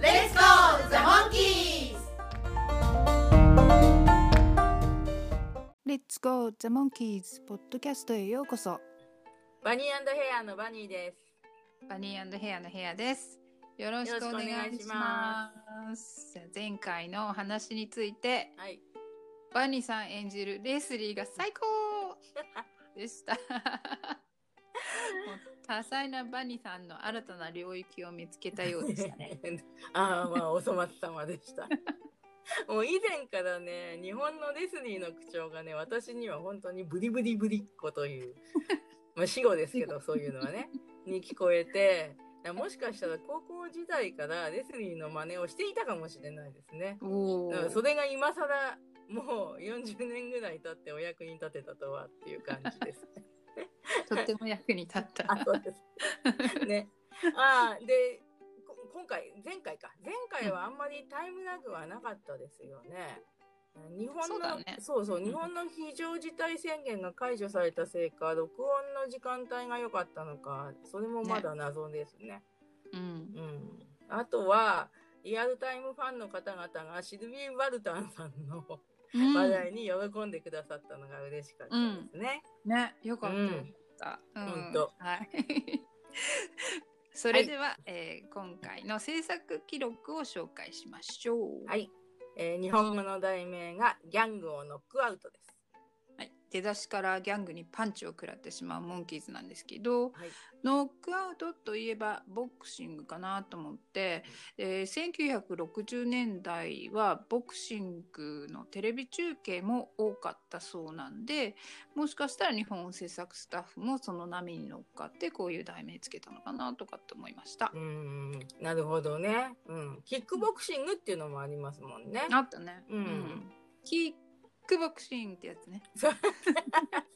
Let's go the monkeys! Let's go the monkeys! ポッドキャストへようこそ。バニー&ヘアのバニーです。バニー&ヘアのヘアです。よろしくお願いします。前回のお話について、はい、バニーさん演じるレスリーが最高でした。多彩なバニーさんの新たな領域を見つけたようでしたね。ああ、まあお粗末様でした。もう以前からね、日本のレスリーの口調がね、私には本当にブリブリブリッコという。まあ、死語ですけどそういうのはねに聞こえて、もしかしたら高校時代からレスリーの真似をしていたかもしれないですね。だからそれが今更もう40年ぐらい経ってお役に立てたとはっていう感じですとっても役に立ったあ、そうです、ね、あで前回はあんまりタイムラグはなかったですよね。日本の非常事態宣言が解除されたせいか、録音の時間帯が良かったのか、それもまだ謎です ね。うんうん、あとはリアルタイムファンの方々がシルビー・バルタンさんの話題に喜んでくださったのが嬉しかったですね。うんうん、ね、よかった、うんうん、はい、それでは、はい、今回の制作記録を紹介しましょう。はい、日本語の題名がギャングをノックアウトです。はい、出だしからギャングにパンチを食らってしまうモンキーズなんですけど、はい、ノックアウトといえばボクシングかなと思って、1960年代はボクシングのテレビ中継も多かったそうなんで、もしかしたら日本制作スタッフもその波に乗っかってこういう題名つけたのかなとかって思いました。うん、なるほどね、うん、キックボクシングっていうのもありますもんね。あったね、うんうん、キックボクシングってやつね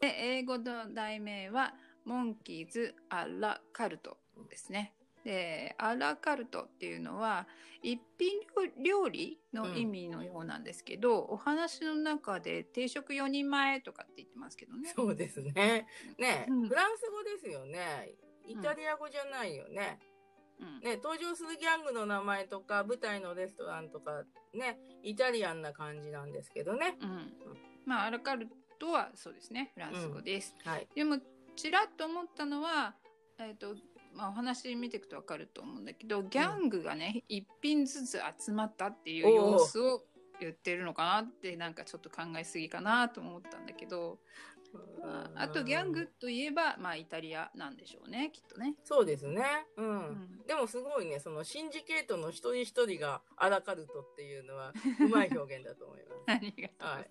で英語の題名はモンキーズアラカルトですね。でアラカルトっていうのは一品料理の意味のようなんですけど、うん、お話の中で定食4人前とかって言ってますけどね。そうです ね、うん、フランス語ですよね、イタリア語じゃないよね、うん、ね、登場するギャングの名前とか舞台のレストランとかね、イタリアンな感じなんですけどね、うん、まあ、アラカルトはそうですね、フランス語です、うん、はい、でもちらっと思ったのは、まあ、お話見ていくと分かると思うんだけど、ギャングがね、うん、一品ずつ集まったっていう様子を言ってるのかなって、なんかちょっと考えすぎかなと思ったんだけど、まあ、あとギャングといえば、まあ、イタリアなんでしょうね、きっとね。そうですね、うんうん、でもすごいね、そのシンジケートの一人一人がアラカルトっていうのはうまい表現だと思いますありがとうございます、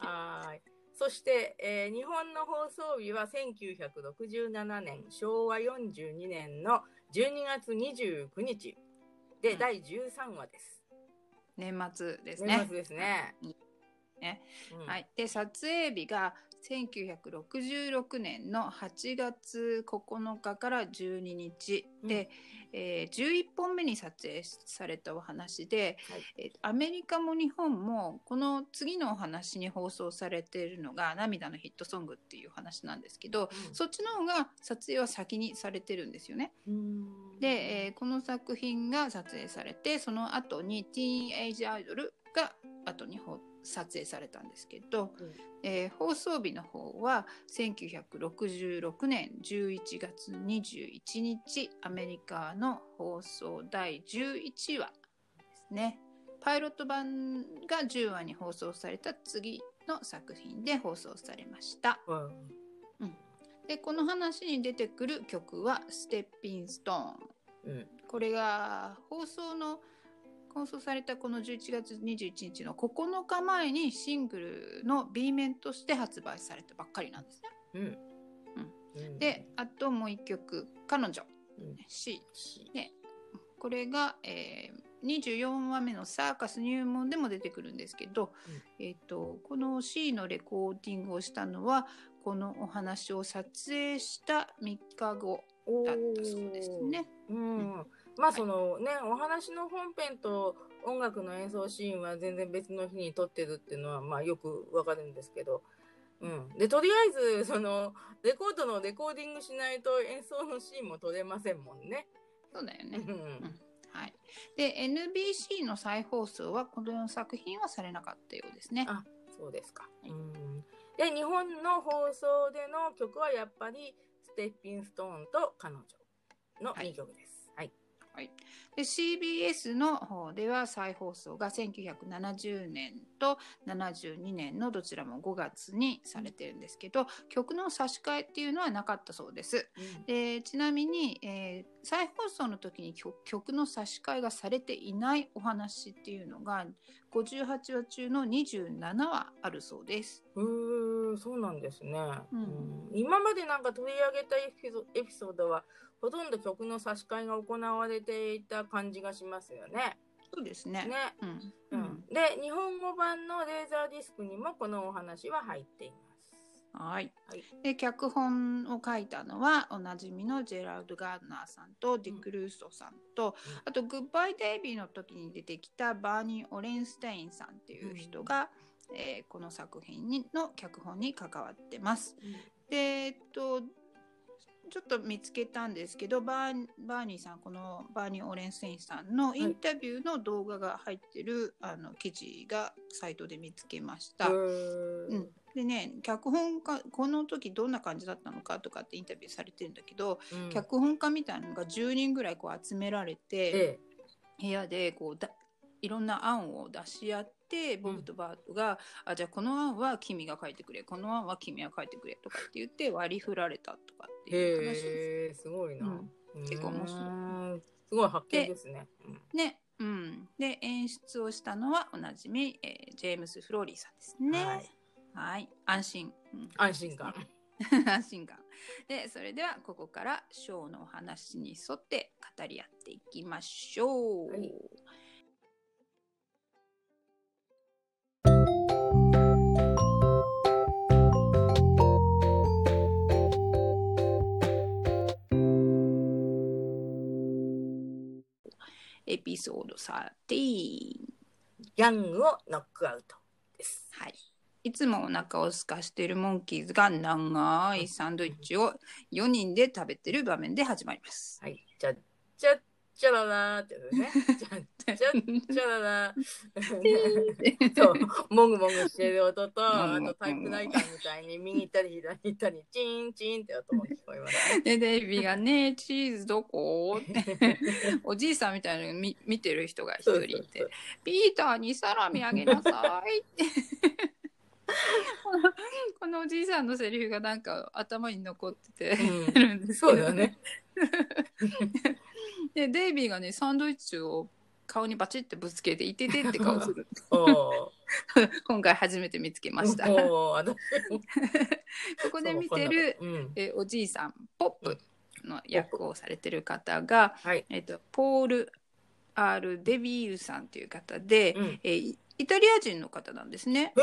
はいはい、そして、日本の放送日は1967年昭和42年の12月29日で、うん、第13話です。年末ですね。年末ですね、うんね、うん、はい、で撮影日が1966年の8月9日から12日で、うん、11本目に撮影されたお話で、はい、アメリカも日本もこの次のお話に放送されているのが涙のヒットソングっていう話なんですけど、うん、そっちの方が撮影は先にされてるんですよね。うん、で、この作品が撮影されて、その後にティーンエイジアイドルが後に撮影されたんですけど、うん、放送日の方は1966年11月21日アメリカの放送第11話ですね。パイロット版が10話に放送された次の作品で放送されました。うんうん、でこの話に出てくる曲はステッピンストーン、うん、これが放送されたこの11月21日の9日前にシングルの B 面として発売されたばっかりなんですね。うんうん、であともう一曲彼女、うん、C ね、これが、24話目のサーカス入門でも出てくるんですけど、うん、この C のレコーディングをしたのはこのお話を撮影した3日後だったそうですね。うんうん、まあそのね、はい、お話の本編と音楽の演奏シーンは全然別の日に撮ってるっていうのはまあよくわかるんですけど、うん、でとりあえずそのレコードのレコーディングしないと演奏のシーンも撮れませんもんね。そうだよね。うん、はい、で NBC の再放送はこの作品はされなかったようですね。あ、そうですか。はい、うん、で日本の放送での曲はやっぱりステッピンストーンと彼女の2曲です。はいはいはい、で CBS の方では再放送が1970年と72年のどちらも5月にされてるんですけど、曲の差し替えっていうのはなかったそうです。うん、でちなみに、再放送の時に曲の差し替えがされていないお話っていうのが58話中の27話あるそうです。そうなんですね。うん、今までなんか取り上げたエピソードはほとんど曲の差し替えが行われていた感じがしますよね。そうですね。ね、うんうん、で日本語版のレーザーディスクにもこのお話は入っています。はい、はい、で脚本を書いたのはおなじみのジェラルド・ガーナーさんとディクルーソさんと、うん、あとグッバイ・デイビーの時に出てきたバーニー・オレンステインさんっていう人が、うん、この作品の脚本に関わってます。うん、でちょっと見つけたんですけど、バーニーさんこのバーニー・オレンステインさんのインタビューの動画が入ってる、はい、記事がサイトで見つけました。うん、でね、脚本家この時どんな感じだったのかとかってインタビューされてるんだけど、うん、脚本家みたいなのが10人ぐらいこう集められて、部屋でこういろんな案を出し合って、ボブとバートが、うん、あ、じゃあこの案は君が書いてくれ、この案は君が書いてくれとかって言って割り振られたとかっていう話です。すごいな、うん、結構面白い、すごい発見ですね。ね、うん、で演出をしたのはおなじみ、ジェームス・フローリーさんですね。はい、はい、安心、うん、安心感安心感で、それではここからショーのお話に沿って語り合っていきましょう。はい、エピソード13、ヤングをノックアウトです。はい。いつもお腹を空かしているモンキーズが長いサンドイッチを4人で食べてる場面で始まります。はい。じゃっじゃっじゃららーってね。じゃっじゃっじゃららー。そう、もぐもぐしてる音と、あとタイプライターみたいに右行ったり左行ったり、チーンチーンって音も聞こえます、ね。で、デイビーがね、チーズどこって、おじいさんみたいなのを見てる人が一人いて、そうそうそう、ピーターにサラミあげなさいって。このおじいさんのセリフがなんか頭に残っててるんですけど、ね、うん、そうだねでデイビーがねサンドイッチを顔にバチッてぶつけていててって顔する今回初めて見つけましたここで見てる、うん、おじいさんポップの役をされてる方が、うん、ポール R デビールさんという方で、うん、イタリア人の方なんですね。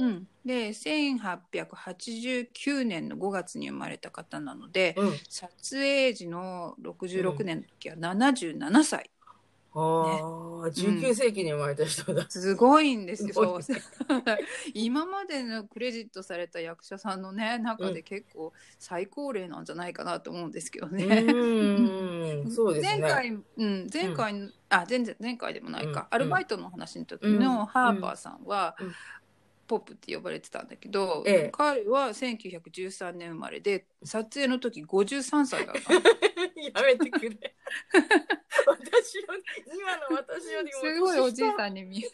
うん、で1889年の5月に生まれた方なので、うん、撮影時の66年の時は77歳、うん、ね、19世紀に生まれた人だ、うん、すごいんですよ、そう今までのクレジットされた役者さんの、ね、中で結構最高齢なんじゃないかなと思うんですけどね。うんそうですね、前回、うん、あ、前回でもないか、うん、アルバイトの話の時のハーパーさんは、うんうんうん、ポップって呼ばれてたんだけど、ええ、彼は1913年生まれで撮影の時53歳だったやめてくれ私より、今の私よりもすごいおじいさんに見える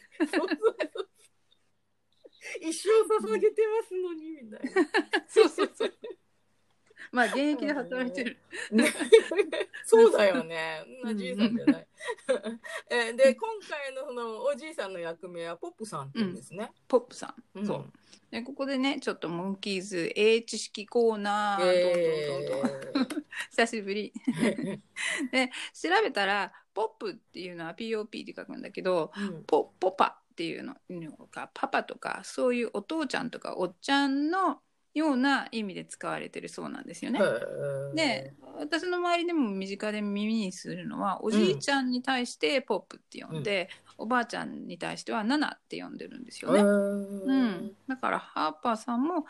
一生捧げてますのにみたいなそうそうそうまあ現役で働いてる、ね、そうだよね、同じじいさんじゃないで今回 の, そのおじいさんの役名はポップさんって言うんですね、うん、ポップさん、うん、そうでここでねちょっとモンキーズ英知識コーナー、どう久しぶりで調べたらポップっていうのは POP って書くんだけど、うん、ポパっていうのがパパとかそういうお父ちゃんとかおっちゃんのような意味で使われてるそうなんですよね。で私の周りでも身近で耳にするのはおじいちゃんに対してポップって呼んで、うん、おばあちゃんに対してはナナって呼んでるんですよね、うん、だからハーパーさんも、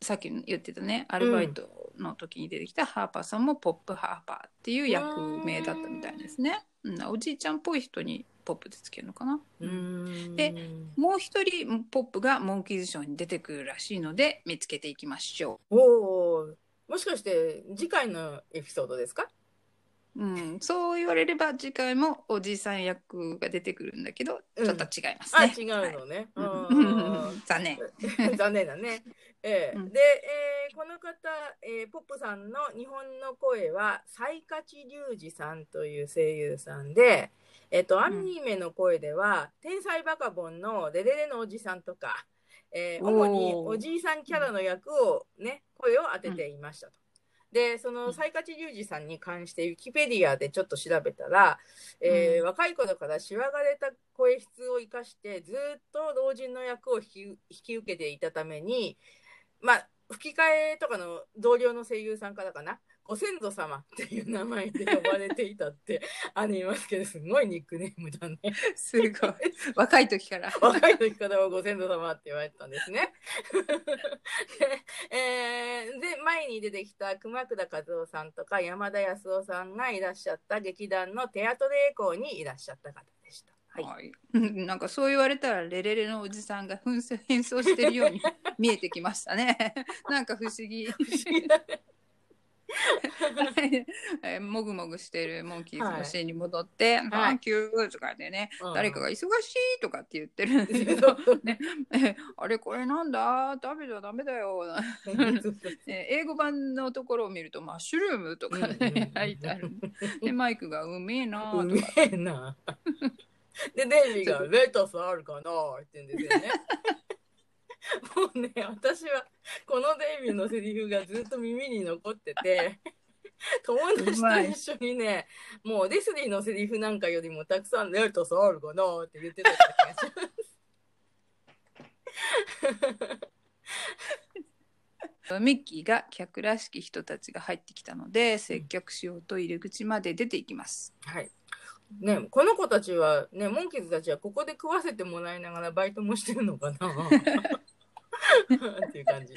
さっき言ってたねアルバイトの時に出てきたハーパーさんもポップハーパーっていう役名だったみたいですね、うん、おじいちゃんっぽい人にポップでつけるのかな。でもう一人ポップがモンキーズショーに出てくるらしいので見つけていきましょう。おもしかして次回のエピソードですか、うん、そう言われれば次回もおじいさん役が出てくるんだけど、うん、ちょっと違いますね。あ違うのね、はい、残念残念だね、うん、で、この方、ポップさんの日本の声は才勝龍二さんという声優さんでアニメの声では、うん、天才バカボンのデデデのおじさんとか、主におじいさんキャラの役をね、声を当てていましたと。でその才勝龍二さんに関してウィキペディアでちょっと調べたら、若い頃からしわがれた声質を生かしてずっと老人の役を引き受けていたために、まあ吹き替えとかの同僚の声優さんからかなご先祖様っていう名前で呼ばれていたってありますけど、すごいニックネームだねすごい若い時からご先祖様って言われてたんですねで、で前に出てきた熊倉和夫さんとか山田康夫さんがいらっしゃった劇団のテアトレエコーにいらっしゃった方でした。はい、なんかそう言われたらレレレのおじさんが変装してるように見えてきましたねなんか不思議もぐもぐしてるモンキーズのシーンに戻って「サンキュー」とかでね、はい、誰かが忙しいとかって言ってるんですけど、ね、あれこれなんだ食べちゃダメだよ英語版のところを見ると「マッシュルーム」とかね書いてあるでマイクが「うめえな」とか。うめえなでデイビーがレタスあるかなって言うんですよねもうね私はこのデイビーのセリフがずっと耳に残ってて友達と一緒にねもうレスリーのセリフなんかよりもたくさんレタスあるかなって言ってた気がしますミッキーが客らしき人たちが入ってきたので接客しようと入り口まで出ていきます、はいね、この子たちは、ね、モンキーズたちはここで食わせてもらいながらバイトもしてるのかなっていう感じ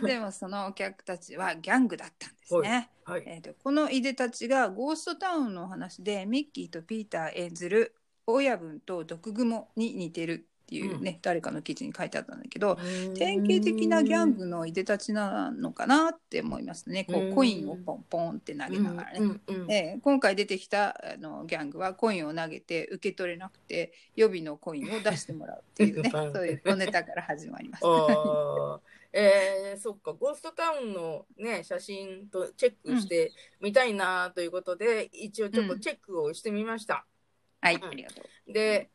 でもそのお客たちはギャングだったんですね、はいこのいでたちがゴーストタウンのお話でミッキーとピーター演ずる親分と毒蜘蛛に似てるっていうね、うん、誰かの記事に書いてあったんだけど典型的なギャングのいでたちなのかなって思いますね。こうコインをポンポンって投げながらね、うんうんうん、今回出てきたあのギャングはコインを投げて受け取れなくて予備のコインを出してもらうっていうねそういう小ネタから始まりますそっかゴーストタウンの、ね、写真とチェックしてみたいなということで、うん、一応ちょっとチェックをしてみました、うん、はいありがとう。で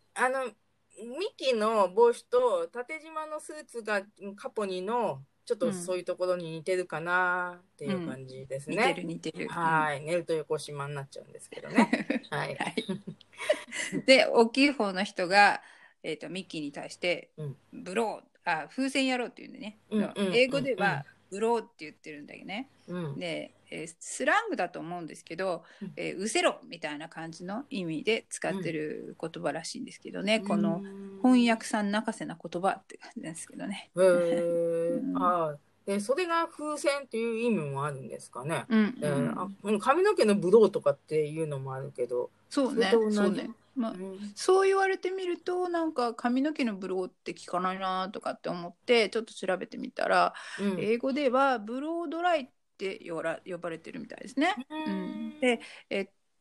ミッキーの帽子と縦縞のスーツがカポニのちょっとそういうところに似てるかなっていう感じですね、うんうん、似てるはい、うん、寝ると横島になっちゃうんですけどねはい、はい、で大きい方の人が、ミッキーに対してブロー、うん、風船やろうっていうんでね、うんうんうんうん、英語ではブローって言ってるんだよね、うん、でスラングだと思うんですけど、うせろみたいな感じの意味で使ってる言葉らしいんですけどね、うん、この翻訳さん泣かせな言葉って感じですけどね、うん、あでそれが風船っていう意味もあるんですかね、うんあ髪の毛のブローとかっていうのもあるけどそうねそうねまあうん、そう言われてみるとなんか髪の毛のブローって聞かないなとかって思ってちょっと調べてみたら、うん、英語ではブロードライって呼ばれてるみたいですね、うん、で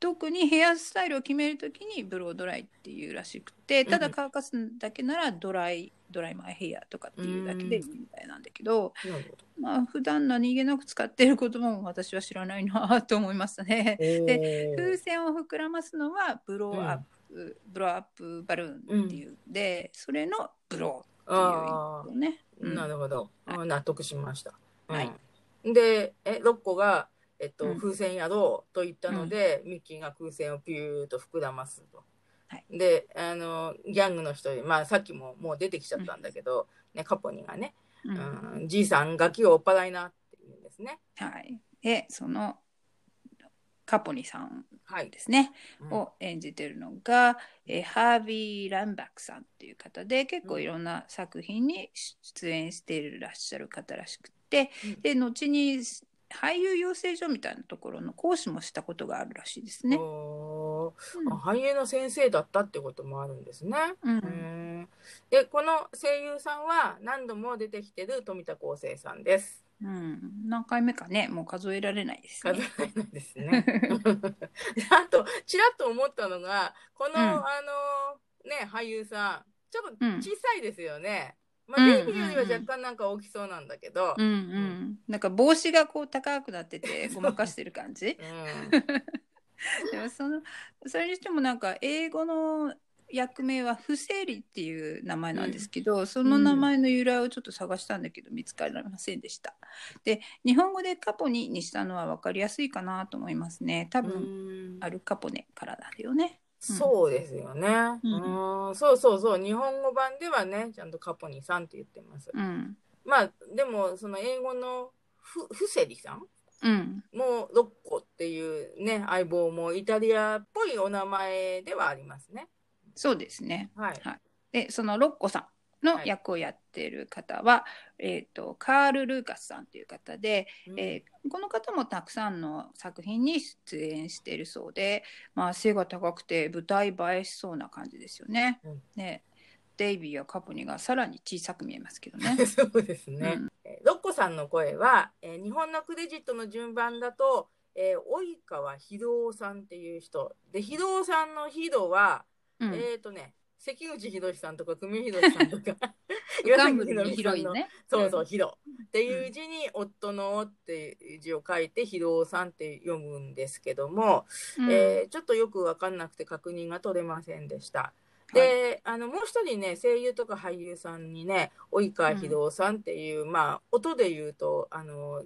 特にヘアスタイルを決めるときにブロードライっていうらしくて、ただ乾かすだけならドライマイヘアとかっていうだけでいいみたいなんだけど、まあ普段何気なく使っていることも私は知らないなと思いましたね。で、風船を膨らますのはブローアップバルーンっていうで、それのブローっていうね。なるほど、はい、納得しました。はい。で、ロッコが風船やろうと言ったので、ミッキーが風船をピューと膨らますと、はい、でギャングの人に、まあ、さっきもう出てきちゃったんだけど、ね、カポニがね、じいさんガキを追っ払いなって言うんですね、はい、でそのカポニさんですね、はいを演じてるのが、ハービー・ランバックさんっていう方で、結構いろんな作品に出演していらっしゃる方らしくて、で後に俳優養成所みたいなところの講師もしたことがあるらしいですね。俳優の先生だったってこともあるんですね、でこの声優さんは何度も出てきてる富田康生さんです、何回目かね、もう数えられないですね。数えられないですねあとちらっと思ったのがこの、ね、俳優さんちょっと小さいですよね、まあ、ベイビーよりは若干なんか大きそうなんだけど、なんか帽子がこう高くなっててごまかしてる感じでもそれにしてもなんか英語の役名はフセリっていう名前なんですけど、その名前の由来をちょっと探したんだけど見つからませんでした。で、日本語でカポニにしたのは分かりやすいかなと思いますね。多分アルカポネからだよね。そうですよね、そう日本語版ではねちゃんとカポニさんって言ってます、まあでもその英語のフセリさん、もうロッコっていうね相棒もイタリアっぽいお名前ではありますね。そうですね、はい、はい、でそのロッコさんの役をやってる方は、カール・ルーカスさんという方で、この方もたくさんの作品に出演しているそうで、まあ、背が高くて舞台映えしそうな感じですよね、でデイビーやカポニがさらに小さく見えますけどねそうですね、ロッコさんの声は、日本のクレジットの順番だと、及川博夫さんっていう人で、博夫さんのヒドは、関口博さんとか久米博さんとか岩崎宏美さんの、そうヒロっていう字に夫のっていう字を書いてヒロさんって読むんですけども、ちょっとよく分かんなくて確認が取れませんでした。で、もう一人ね声優とか俳優さんにね及川博さんっていう、まあ音で言うと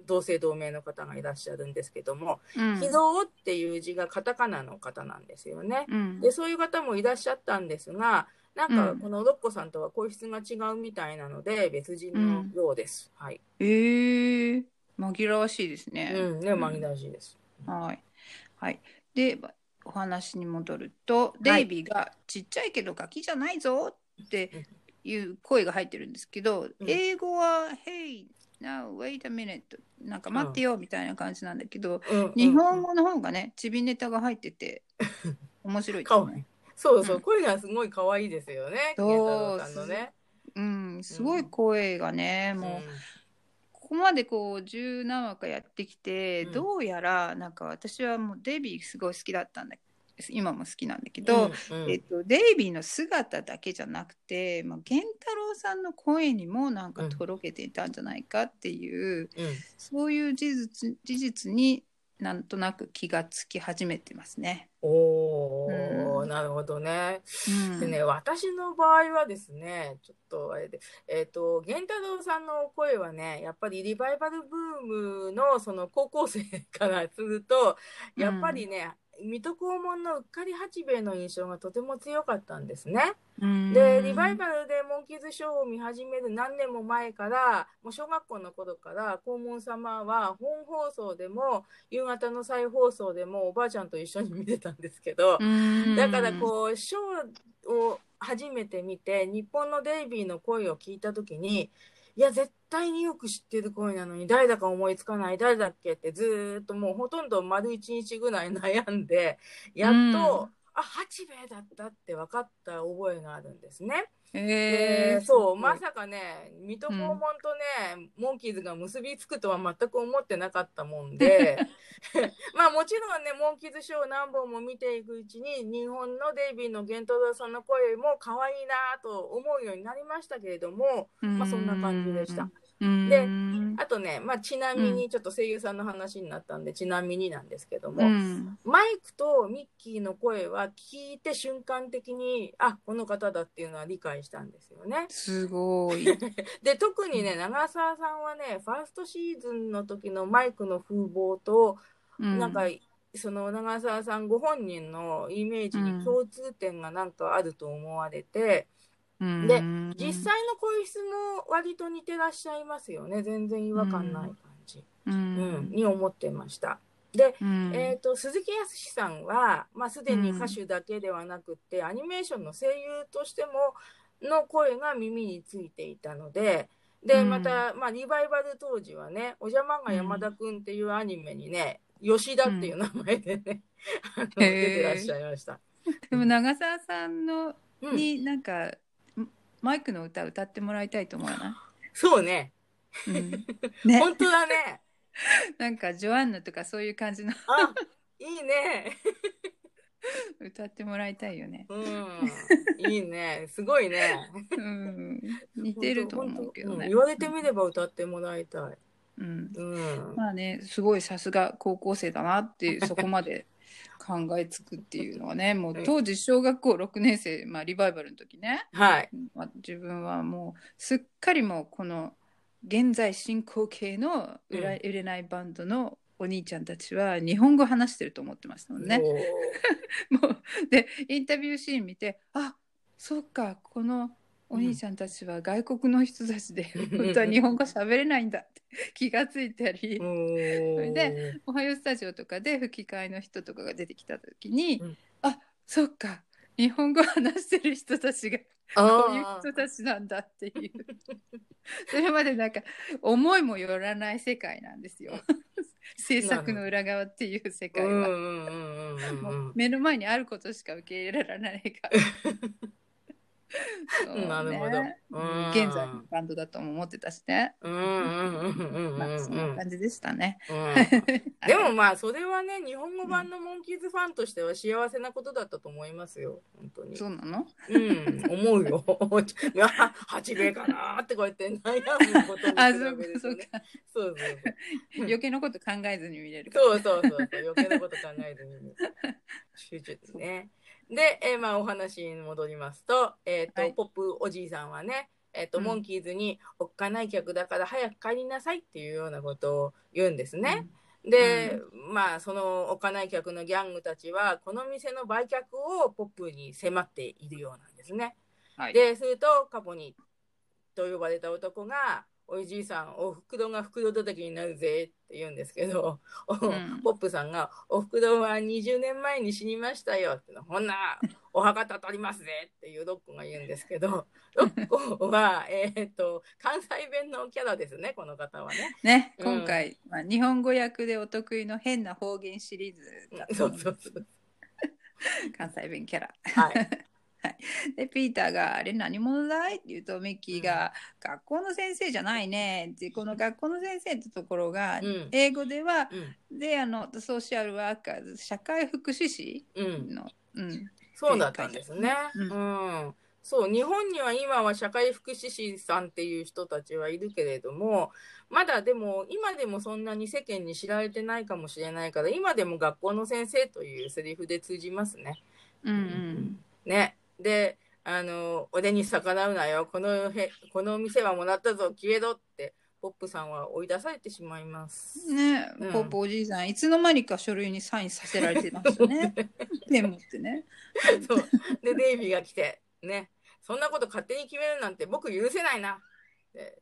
同姓同名の方がいらっしゃるんですけども、博っていう字がカタカナの方なんですよね、でそういう方もいらっしゃったんですが、なんかこのロッコさんとは声質が違うみたいなので別人のようです、はい、紛らわしいですね。紛らわしいです、はい、はい、でお話に戻ると、デイビーがちっちゃいけどガキじゃないぞっていう声が入ってるんですけど、英語は Hey now wait a minute なんか待ってよみたいな感じなんだけど、日本語の方がねちびネタが入ってて面白いですね。そう声がすごい可愛いですよね。すごい声がね、もうここまでこう十何話かやってきて、どうやらなんか私はもうデイビーすごい好きだったんだ、今も好きなんだけど、デイビーの姿だけじゃなくて、まあ、源太郎さんの声にもなんかとろけていたんじゃないかっていう、そういう事実になんとなく気がつき始めてますね。なるほどね。でね、私の場合はですね、ちょっとあれで、源太郎さんの声はね、やっぱりリバイバルブームのその高校生からすると、やっぱりね、水戸黄門のうっかり八兵衛の印象がとても強かったんですね。でリバイバルでモンキーズショーを見始める何年も前から、もう小学校の頃から黄門様は本放送でも夕方の再放送でもおばあちゃんと一緒に見てたんですけど、だからこうショーを初めて見て日本のデイビーの声を聞いた時に、いや絶対によく知ってる声なのに誰だか思いつかない、誰だっけってずっともうほとんど丸1日ぐらい悩んで、やっと、あ、八兵衛だったって分かった覚えがあるんですね。そう、まさかね、水戸黄門とね、モンキーズが結びつくとは全く思ってなかったもんで、まあもちろんね、モンキーズショーを何本も見ていくうちに、日本のデイビーの源太郎さんの声も可愛いなと思うようになりましたけれども、まあそんな感じでした。で、あとね、まあ、ちなみにちょっと声優さんの話になったんで、ちなみになんですけども、マイクとミッキーの声は聞いて瞬間的に、あ、この方だっていうのは理解したんですよね。すごい。で、特にね、長澤さんはね、ファーストシーズンの時のマイクの風貌と、なんか、その長澤さんご本人のイメージに共通点がなんかあると思われて、で、実際の声質も割と似てらっしゃいますよね。全然違和感ない感じ、に思ってました。で、鈴木康さんは、まあ、すでに歌手だけではなくって、アニメーションの声優としてもの声が耳についていたので、で、また、まあ、リバイバル当時はね、おじゃまんが山田くんっていうアニメにね、吉田っていう名前でね、出てらっしゃいました。でも長澤さんのになんか、マイクの歌歌ってもらいたいと思わない？そうね。ね、本当だね。なんかジョアンヌとかそういう感じの。あ、いいね。歌ってもらいたいよね。うん、いいね。すごいね。似てると思うけどね。言われてみれば歌ってもらいたい。まあね、すごいさすが高校生だなっていう、そこまで。考えつくっていうのはね、もう当時小学校6年生、まあ、リバイバルの時ね、はい、自分はもうすっかりもうこの現在進行形の売れないバンドのお兄ちゃんたちは日本語話してると思ってましたもんね。もうでインタビューシーン見て、あ、そっか、このお兄ちゃんたちは外国の人たちで本当は日本語喋れないんだって気がついたり、それでおはようスタジオとかで吹き替えの人とかが出てきた時に、あ、そっか、日本語話してる人たちがこういう人たちなんだっていう、それまでなんか思いもよらない世界なんですよ。制作の裏側っていう世界はもう目の前にあることしか受け入れられないからね、なるほど、現在のバンドだとも思ってたしね。そんな感じでしたね。でもまあそれはね、日本語版のモンキーズファンとしては幸せなことだったと思いますよ。本当にそうなの？思うよ。8名かなってこうやって悩むことに比べるとね、そうそう、余計なこと考えずに見れる。そうそうそう、余計なこと考えずに見れる。集中ですね。で、まあ、お話に戻りますと、ポップおじいさんはね、モンキーズにおっかない客だから早く帰りなさいっていうようなことを言うんですね。で、まあ、そのおっかない客のギャングたちは、この店の売却をポップに迫っているようなんですね。で、すると、カポニと呼ばれた男が、おじいさん、おふくろが袋叩きになるぜって言うんですけど、ポップさんが、おふくろは20年前に死にましたよっての、ほんなお墓たたりますぜっていうロッコが言うんですけど、ロッコは、関西弁のキャラですね、この方はね。ね、今回、まあ、日本語訳でお得意の変な方言シリーズだと思うんです。関西弁キャラ。はい。はい、でピーターが「あれ何者だい?」って言うとミッキーが「学校の先生じゃないね」って、この学校の先生ってところが、英語では「で、ソーシャルワーカーズ、社会福祉士の、そうだったんですね。そう、日本には今は社会福祉士さんっていう人たちはいるけれども、まだでも今でもそんなに世間に知られてないかもしれないから、今でも学校の先生というセリフで通じますね。ね。で、俺に逆らうなよ、この店はもらったぞ、消えろって、ポップさんは追い出されてしまいます。ね、ポップおじいさん、いつの間にか書類にサインさせられてましたね。メモってね。そう。で、デイビーが来て、ね、そんなこと勝手に決めるなんて僕許せないな。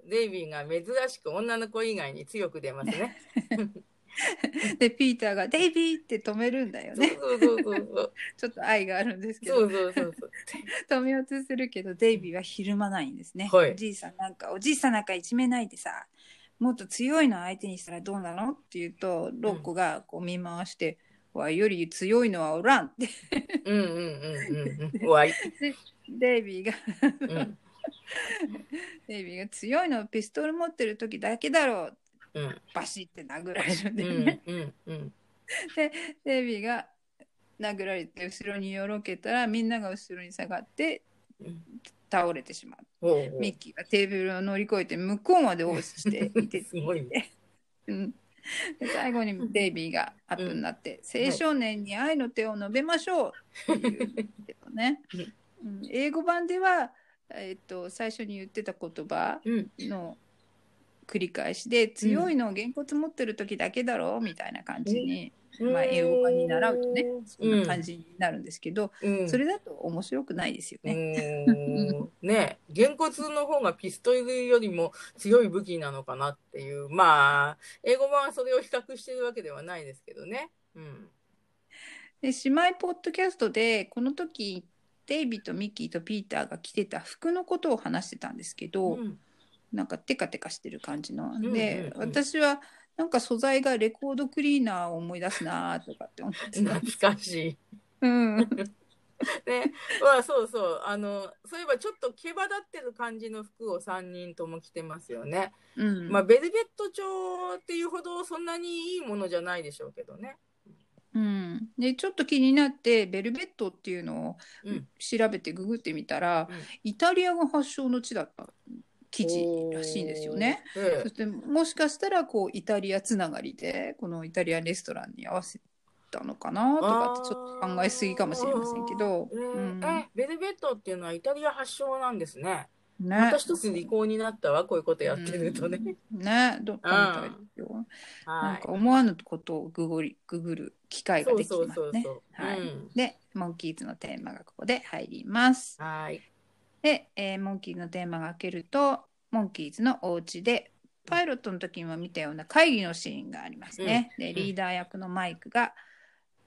デイビーが珍しく女の子以外に強く出ますね。でピーターが「デイビー」って止めるんだよね。ちょっと愛があるんですけど、止めようとするけどデイビーはひるまないんですね。おじいさんなんかいじめないでさ、もっと強いのを相手にしたらどうなのって言うと、ロッコがこう見回して「わより強いのはおらん」って。デイビーが強いのピストル持ってる時だけだろう、うん、バシって殴られるんだよね、うんうんうん、でデイビーが殴られて後ろによろけたらみんなが後ろに下がって倒れてしまう、うん、ミッキーがテーブルを乗り越えて向こうまで押していてすごいね、うん、で最後にデイビーがアップになって、うん、青少年に愛の手を述べましょうっていうけどねうん、英語版では、最初に言ってた言葉の繰り返しで、うん、強いのをげんこつ持ってる時だけだろうみたいな感じに、まあ、英語版に習うとねそんな感じになるんですけど、うん、それだと面白くないですよね。ねえ、げんこつの方がピストルよりも強い武器なのかなっていう、まあ英語版はそれを比較してるわけではないですけどね、うん、で姉妹ポッドキャストでこの時デイビーとミッキーとピーターが着てた服のことを話してたんですけど、うん、なんかテカテカしてる感じので、うんうんうん、私はなんか素材がレコードクリーナーを思い出すなとかって思ってた。懐かしい、うんね、そうそう、そういえばちょっと毛羽立ってる感じの服を3人とも着てますよね、うんまあ、ベルベット調っていうほどそんなにいいものじゃないでしょうけどね、うん、でちょっと気になってベルベットっていうのを調べてググってみたら、うん、イタリアが発祥の地だった生地らしいんですよね、そしてもしかしたらこうイタリアつながりでこのイタリアンレストランに合わせたのかなとかってちょっと考えすぎかもしれませんけど、うん、ベルベットっていうのはイタリア発祥なんですね。また一つ利口になったわ、こういうことやってるとね、うん、ね、どっかみたいですよ、うん、なんか思わぬことをググる機会ができますね。でモンキーズのテーマがここで入ります。はい、で、モンキーズのテーマが開けるとモンキーズのお家でパイロットの時にも見たような会議のシーンがありますね、うん、でリーダー役のマイクが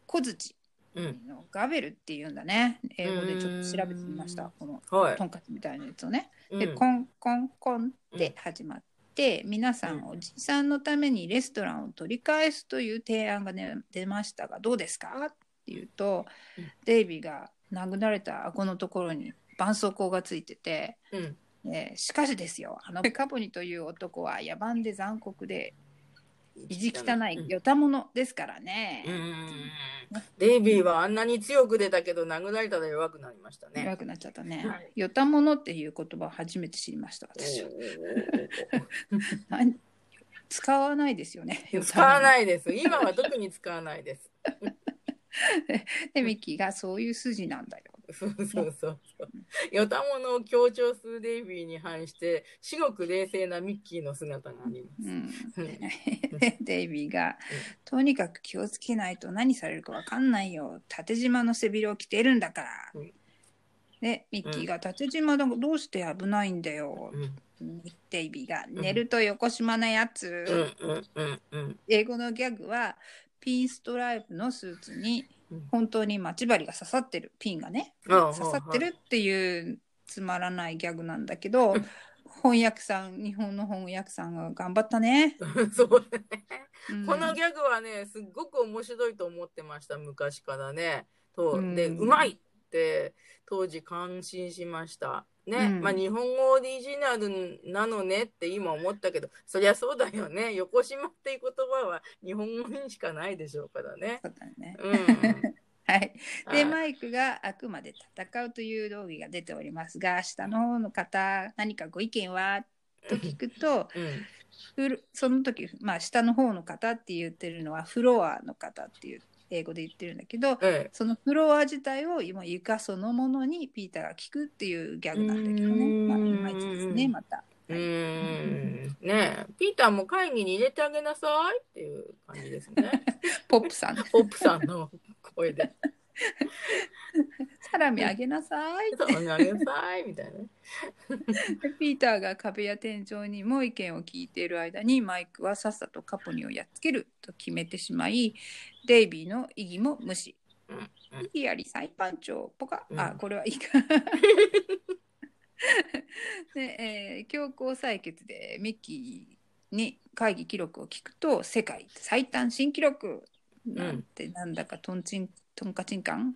小槌のガベルっていうんだね、英語でちょっと調べてみました、このトンカツみたいなやつをね、はい、でコンコンコンって始まって、うん、皆さんおじさんのためにレストランを取り返すという提案が、ね、出ましたがどうですかっていうと、うん、デイビーが殴られた顎のところに絆創膏がついてて、うん、しかしですよ、カポニという男は野蛮で残酷で意地汚いよたものですからね、うん、デイビーはあんなに強く出たけど殴られたら弱くなりましたね。弱くなっちゃったね、はい、よたものっていう言葉を初めて知りました私は使わないですよね、使わないです今は特に使わないですでミッキーがそういう筋なんだよそうよたものを強調するデイビーに反して至極冷静なミッキーの姿があります、うん、デイビーがとにかく気をつけないと何されるか分かんないよ、縦縞の背びれを着てるんだから、うん、でミッキーが縦縞だどうして危ないんだよ、うん、デイビーが寝ると横縞なやつ、英語のギャグはピンストライプのスーツに本当に待ち針が刺さってる、ピンがね刺さってるっていうつまらないギャグなんだけど翻訳さん、日本の翻訳さんが頑張ったねそうね、うん、このギャグはねすごく面白いと思ってました昔からね、そうで、うまいって当時感心しましたね、うんまあ、日本語オリジナルなのねって今思ったけど、そりゃそうだよね、横島っていう言葉は日本語にしかないでしょうからね。そうだね、うんはい、でマイクがあくまで戦うという道義が出ておりますが、下の方の方何かご意見はと聞くと、うん、その時、まあ、下の方の方って言ってるのはフロアの方っていう英語で言ってるんだけど、ええ、そのフロア自体を今床そのものにピーターが聞くっていうギャグなんだけどね、まあ、いまいちですねまた、ねえ、ピーターも会議に入れてあげなさいっていう感じですねポップさんの声でサラミあげなさいってあげなさいみたいなピーターが壁や天井にも意見を聞いている間にマイクはさっさとカポニをやっつけると決めてしまい、デイビーの異議も無視、異議あり裁判長ポカ、あ、これはいいかで、強行採決でミッキーに会議記録を聞くと世界最短新記録なんてなんだかトンカチンカン、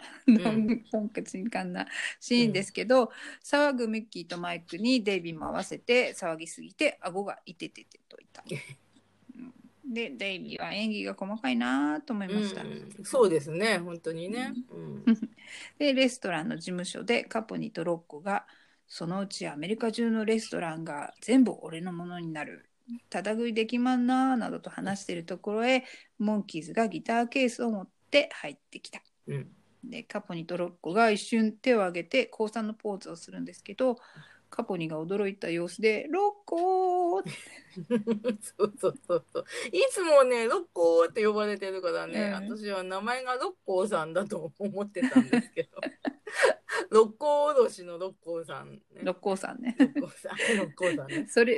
トンカチンカンなシーンですけど、騒ぐミッキーとマイクにデイビーも合わせて騒ぎすぎて顎がいてててといたで、デイビーは演技が細かいなと思いました、うん、そうですね本当にね、うん、でレストランの事務所でカポニとロッコがそのうちアメリカ中のレストランが全部俺のものになる、ただ食いできまんななどと話しているところへモンキーズがギターケースを持って入ってきた、うん、でカポニとロッコが一瞬手を挙げて降参のポーズをするんですけど、カポニが驚いた様子でロッコーってそうそうそうそう、いつもねロッコーって呼ばれてるからね、私は名前がロッコーさんだと思ってたんですけど六甲おろしの六甲さん、ね、六甲さんね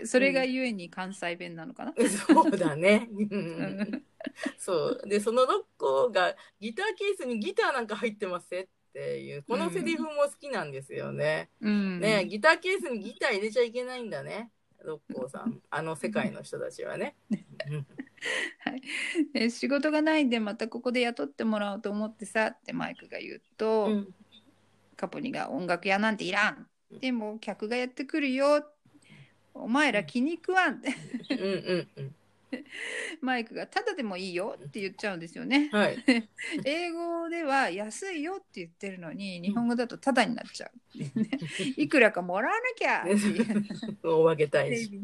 それがゆえに関西弁なのかな、うん、そうだね、うん、そうでその六甲がギターケースにギターなんか入ってますっていうこのセリフも好きなんですよね、うん、ねギターケースにギター入れちゃいけないんだね六甲さん、あの世界の人たちはねはい、仕事がないんでまたここで雇ってもらおうと思ってさってマイクが言うと、うんカポニが音楽屋なんていらん、でも客がやってくるよ、お前ら気に食わんってマイクがただでもいいよって言っちゃうんですよね、はい、英語では安いよって言ってるのに日本語だとただになっちゃう、ね、いくらかもらわなきゃお化け大使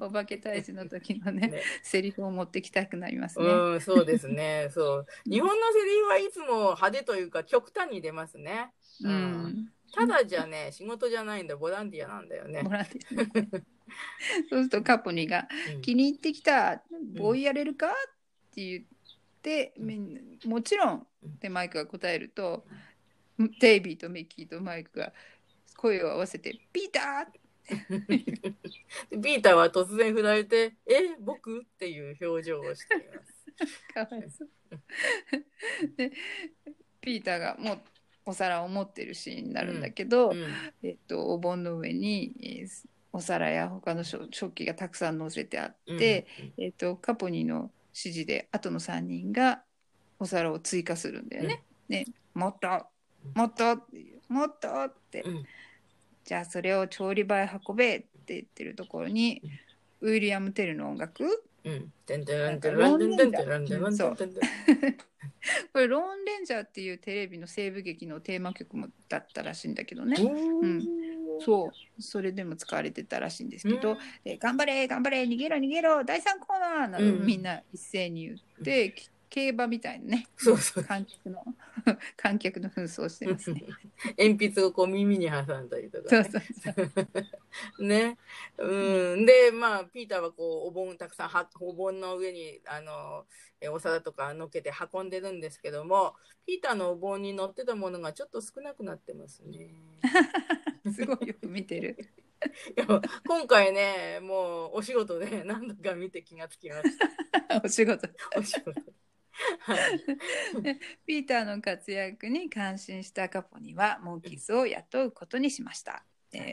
お化け大使の時の ねセリフを持ってきたくなりますね、うんそうですねそう日本のセリフはいつも派手というか極端に出ますね、うんうん、ただじゃね仕事じゃないんだボランティアなんだよねそうするとカポニが、うん、気に入ってきたボーイやれるかって言って、うん、もちろんってマイクが答えると、うん、デイビーとミッキーとマイクが声を合わせてピーターってピーターは突然振られてえ僕っていう表情をしていますかわいそうでピーターがもうお皿を持ってるシーンになるんだけど、うんうんお盆の上にお皿や他の食器がたくさん載せてあって、うんカポニの指示で後の3人がお皿を追加するんだよね、うん、ねもっともっともっとって、うん、じゃあそれを調理場へ運べって言ってるところにウィリアム・テルの音楽これローンレンジャーっていうテレビの西部劇のテーマ曲もだったらしいんだけどね、うん、そうそれでも使われてたらしいんですけど、頑張れ頑張れ逃げろ逃げろ第3コーナーなど、みんな一斉に言って、競馬みたいなねそうそう観客の紛争してますね鉛筆をこう耳に挟んだりとかねねうんでまあピーターはこうお盆たくさんお盆の上にお皿とかのっけて運んでるんですけどもピーターのお盆に乗ってたものがちょっと少なくなってますねすごいよく見てる今回ねもうお仕事で何度か見て気がつきましたお仕事ピーターの活躍に感心したカポニはモンキーズを雇うことにしました、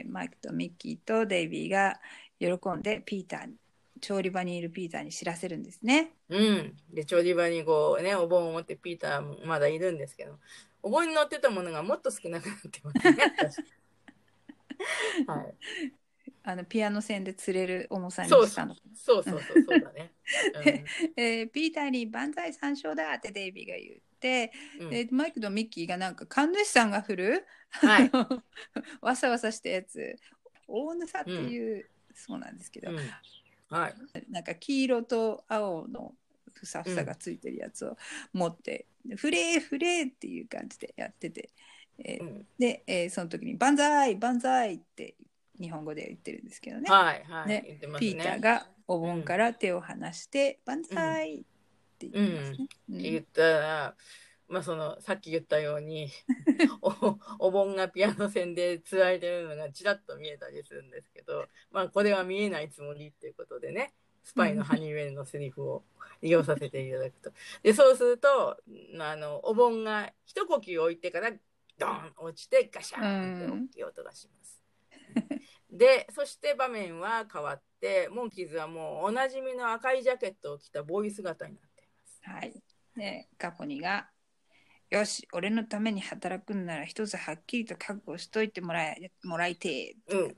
マイクとミッキーとデイビーが喜んでピーターに調理場にいるピーターに知らせるんですね、うん、で調理場にこう、ね、お盆を持ってピーターもまだいるんですけどお盆に乗ってたものがもっと少なくなってますねはい、ピアノ線で釣れる重さにしたのそうそうそうそうだね、うんピーターに万歳三唱だってデイビーが言って、マイクとミッキーがなんか神主さんが振る、はい、わさわさしたやつ大ぬさっていう、そうなんですけど、はい、なんか黄色と青のふさふさがついてるやつを持って、フレーフレーっていう感じでやっててで、その時にバンザイバンザイって日本語で言ってるんですけどね、はいはいね言ってますね、ピーターがお盆から手を離して、バンザイって言ってますね、言ったら、まあ、そのさっき言ったようにお盆がピアノ線でつられてるのがちらっと見えたりするんですけど、まあ、これは見えないつもりっていうことでねスパイのハニーウェルのセリフを利用させていただくとでそうするとお盆が一呼吸置いてからドン落ちてガシャンって大きい音がします、でそして場面は変わってモンキーズはもうおなじみの赤いジャケットを着たボーイ姿になっています、はいでカポニがよし俺のために働くんなら一つはっきりと覚悟しといてもらいて、うん、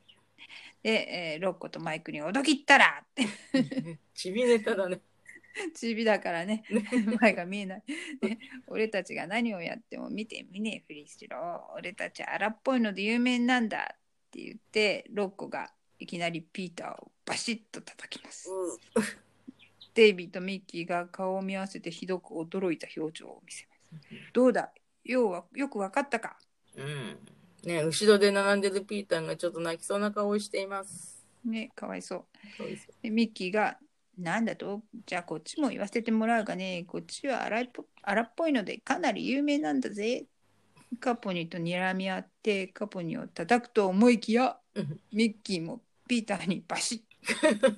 で、ロッコとマイクにおどきったらってチビネタだね。チビだからね前が見えないで俺たちが何をやっても見て見ねえふりしろ、俺たち荒っぽいので有名なんだって言ってロッコがいきなりピーターをバシッと叩きます、うん、デイビーとミッキーが顔を見合わせてひどく驚いた表情を見せます、うん、どうだ要はよくわかったか、うんね、後ろで並んでるピーターがちょっと泣きそうな顔をしています、ね、かわいそうでミッキーがなんだとじゃあこっちも言わせてもらうがね、こっちは荒っぽいのでかなり有名なんだぜ。カポニーと睨み合ってカポニーを叩くと思いきや、うん、ミッキーもピーターにバシッ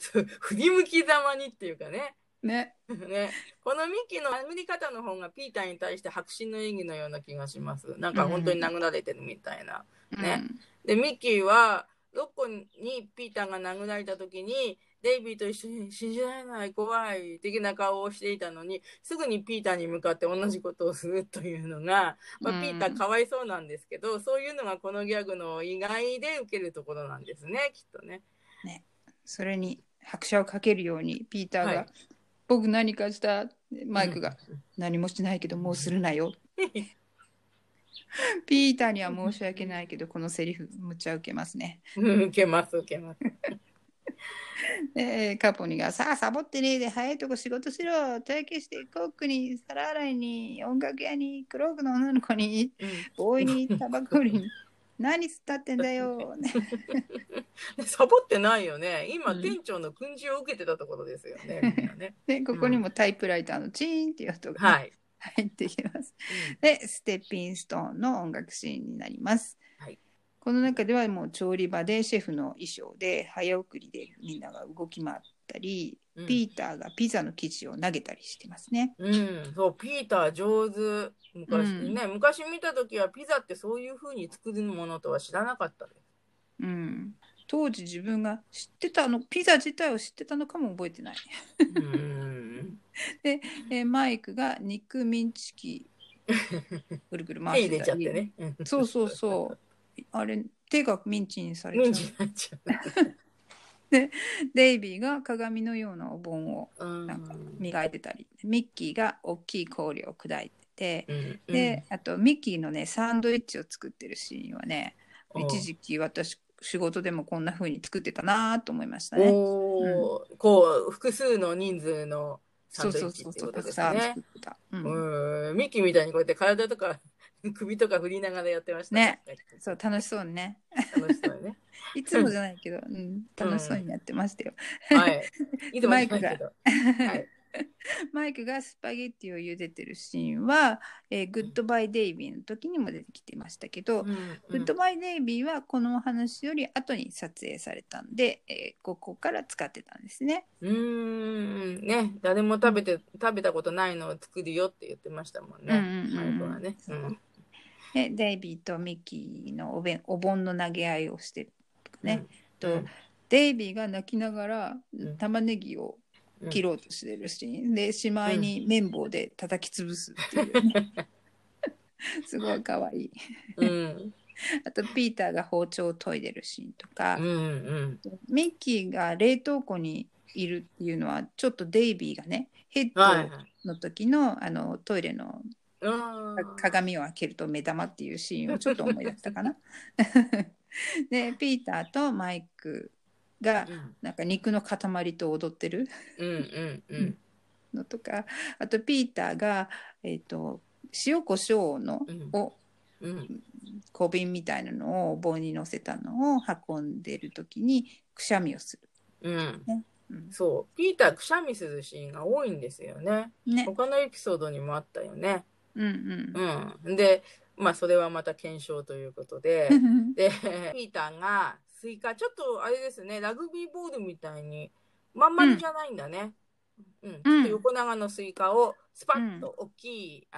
そう振り向きざまにっていうか ね、ねこのミッキーの殴り方の方がピーターに対して迫真の演技のような気がします。なんか本当に殴られてるみたいな、うんねうん、でミッキーはロッコにピーターが殴られた時にデイビーと一緒に信じられない怖い的な顔をしていたのにすぐにピーターに向かって同じことをするというのが、まあ、ピーターかわいそうなんですけど、うん、そういうのがこのギャグの意外で受けるところなんですねきっと ねそれに拍車をかけるようにピーターが、はい、僕何かしたマイクが、うん、何もしてないけどもうするなよピーターには申し訳ないけどこのセリフむちゃ受けますね受けますカポニがさあサボってねえで早いとこ仕事しろ、体験してコックに皿洗いに音楽屋にクロークの女の子に、うん、ボーイにタバコ売りに何吸ったってんだよサボってないよね今、うん、店長の訓示を受けてたところですよ ねでここにもタイプライターのチーンっていう音が、ねはい、入ってきます。でステッピンストーンの音楽シーンになります、はいこの中ではもう調理場でシェフの衣装で早送りでみんなが動き回ったり、うん、ピーターがピザの生地を投げたりしてますね、うん、そうピーター上手昔、ねうん、昔見た時はピザってそういう風に作るものとは知らなかったです、うん、当時自分が知ってたピザ自体を知ってたのかも覚えてないうんでマイクが肉ミンチキぐるぐる回してたり手入れちゃってねそうそうそうあれ手がミンチにされちゃう。でデイビーが鏡のようなお盆をなんか磨いてたり、ミッキーが大きい氷を砕いてて、うん、であとミッキーのねサンドイッチを作ってるシーンはね、一時期私仕事でもこんな風に作ってたなと思いましたね。おうん、こう複数の人数のサンドイッチってことですね。ミッキーみたいにこうやって体とか首とか振りながらやってましたね。そう楽しそうね。楽しそうね。いつもじゃないけど、うん、楽しそうにやってましたよ。はい。いつもじゃないけど。マイクがスパゲッティを茹でてるシーンは、グッドバイデイビーの時にも出てきてましたけど、うんうん、グッドバイデイビーはこのお話より後に撮影されたんで、ここから使ってたんですね。ね、誰も食べたことないのを作るよって言ってましたもんね。マイクはね。うん、デイビーとミッキーのお盆の投げ合いをしてるとかね、うんうん、とデイビーが泣きながら玉ねぎを切ろうとしてるシーン、うん、でしまいに綿棒で叩き潰すっていう、ねうん、すごいかわいい、うん、あとピーターが包丁を研いでるシーンとか、うんうん、ミッキーが冷凍庫にいるっていうのはちょっとデイビーがねヘッドの時 のトイレの鏡を開けると目玉っていうシーンをちょっと思い出したかなでピーターとマイクがなんか肉の塊と踊ってるのとか、あとピーターが、塩コショウのを、うん、小瓶みたいなのを棒に乗せたのを運んでる時にくしゃみをする、うんねうん、そうピーターくしゃみするシーンが多いんですよ ね他のエピソードにもあったよね、うんうんうん、でまあそれはまた検証ということででピーターがスイカちょっとあれですねラグビーボールみたいにまん丸じゃないんだね、うん、横長のスイカをスパッと大きい、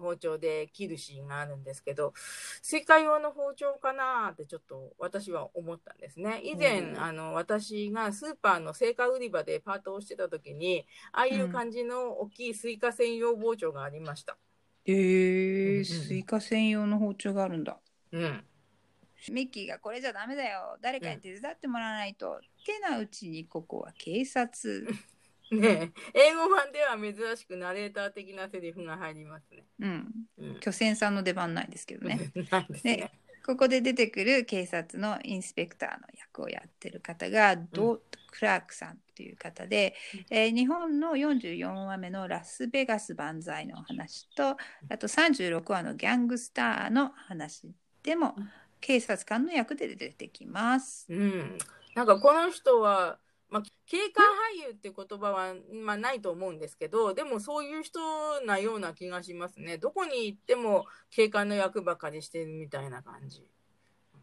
包丁で切るシーンがあるんですけど、スイカ用の包丁かなってちょっと私は思ったんですね。以前、私がスーパーの青果売り場でパートをしてた時に、ああいう感じの大きいスイカ専用包丁がありました。スイカ専用の包丁があるんだ。うん。ミッキーがこれじゃダメだよ、誰かに手伝ってもらわないと、ってなうちにここは警察。ねえ、英語版では珍しくナレーター的なセリフが入りますね。巨泉さんの出番ないですけどね。ないですね。でここで出てくる警察のインスペクターの役をやってる方がド・クラークさんという方で、日本の44話目のラスベガス万歳の話と、あと36話のギャングスターの話でも警察官の役で出てきます。なんかこの人は警官俳優って言葉は、ないと思うんですけど、でもそういう人なような気がしますね。どこに行っても警官の役ばっかりしてるみたいな感じ。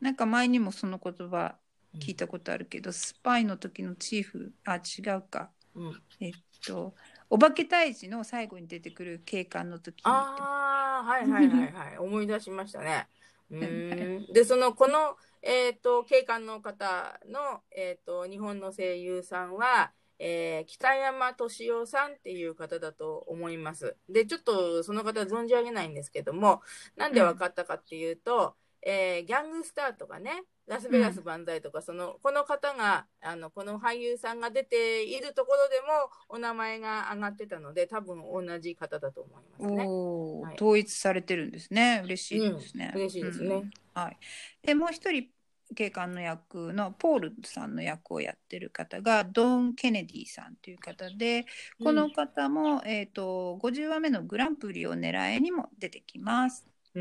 なんか前にもその言葉聞いたことあるけど、スパイの時のチーフ、お化け退治の最後に出てくる警官の時。思い出しましたね。で、この警官の方の、日本の声優さんは、北山俊夫さんっていう方だと思います。で、ちょっとその方存じ上げないんですけども、なんで分かったかっていうと、ギャングスターとかね、ラスベガス万歳とか、この方がこの俳優さんが出ているところでもお名前が上がってたので、多分同じ方だと思いますね。統一されてるんですね。嬉しいですね。嬉しいですね。はい。でもう一人警官の役のポールさんの役をやってる方がドーン・ケネディさんという方で、この方も、50話目のグランプリを狙いにも出てきます。声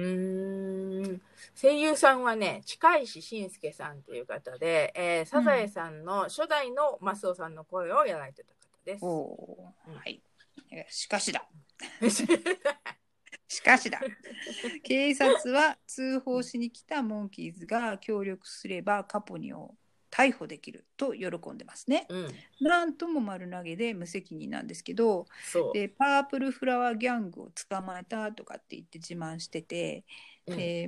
優さんはね、近石信介さんという方で、サザエさんの初代のマスオさんの声をやられてた方です。はい。しかしだ。警察は通報しに来たモンキーズが協力すればカポニを逮捕できると喜んでますね。なんとも丸投げで無責任なんですけど、でパープルフラワーギャングを捕まえたとかって言って自慢してて、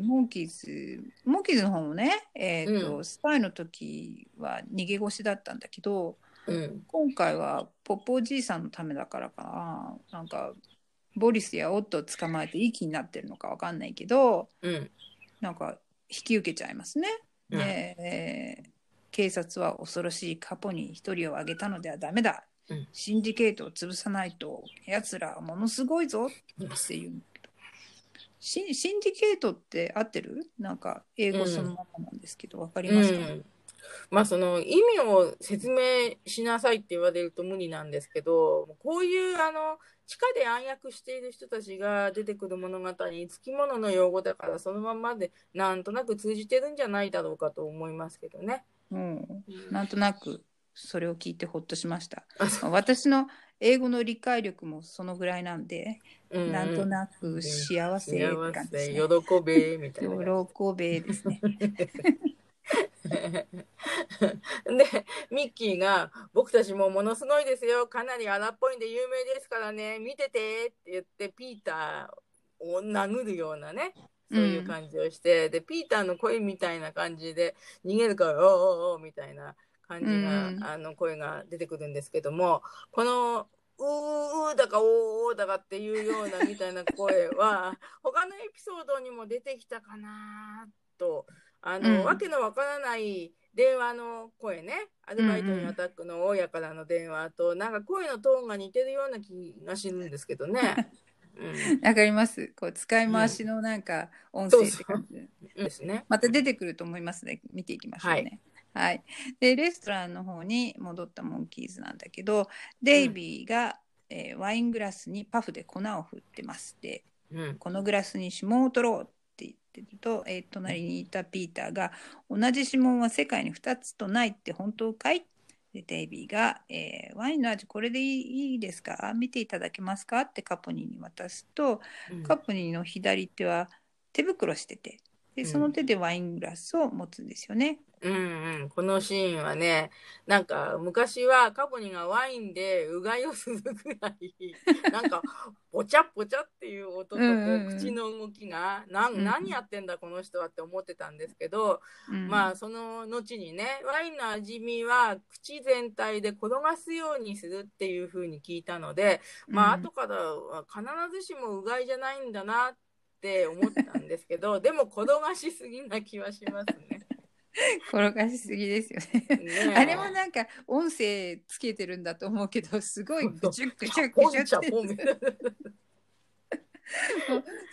モンキーズの方もね、スパイの時は逃げ腰だったんだけど、今回はポッポおじいさんのためだからかな、なんかボリスやオットを捕まえていい気になってるのか分かんないけど、なんか引き受けちゃいますね。警察は恐ろしいカポに一人を挙げたのではダメだ、シンジケートを潰さないとやつらものすごいぞっていう。シンジケートって合ってる？なんか英語そのままなんですけど、分かりますか？その意味を説明しなさいって言われると無理なんですけど、こういう地下で暗躍している人たちが出てくる物語、つきものの用語だからそのままでなんとなく通じてるんじゃないだろうかと思いますけどね。なんとなくそれを聞いてほっとしました。私の英語の理解力もそのぐらいなんで、なんとなく幸せって感じですね。喜べみたいな。喜べですね。でミッキーが僕たちもものすごいですよ、かなり荒っぽいんで有名ですからね、見ててって言ってピーターを殴るようなね、そういう感じをして、でピーターの声みたいな感じで逃げるからおーおーみたいな感じが、声が出てくるんですけども、このうーだかおーだかっていうようなみたいな声は他のエピソードにも出てきたかなと。わけのわからない電話の声ね、アルバイトにアタックの親からの電話と、なんか声のトーンが似てるような気がするんですけどね。わかります。こう使い回しのなんか音声って感じですね。また出てくると思いますね。見ていきましょうね。はい、でレストランの方に戻ったモンキーズなんだけど、デイビーが、ワイングラスにパフで粉を振ってます。で、このグラスに指紋を取ろうと、隣にいたピーターが同じ指紋は世界に2つとないって本当かい？でデイビーが、ワインの味これでいいですか？見ていただけますか？ってカポニーに渡すと、カポニーの左手は手袋してて、でその手でワイングラスを持つんですよね、うんうん、このシーンはね、なんか昔はカボニがワインでうがいをするくらいなんかポチャポチャっていう音と口の動きが何やってんだこの人はって思ってたんですけど、うん、まあその後にねワインの味見は口全体で転がすようにするっていう風に聞いたので、まあ後から必ずしもうがいじゃないんだなって思ったんですけどでも転がしすぎな気はしますね転がしすぎですよ ねあれもなんか音声つけてるんだと思うけどすごいぐちゅぐちゅぐちゅって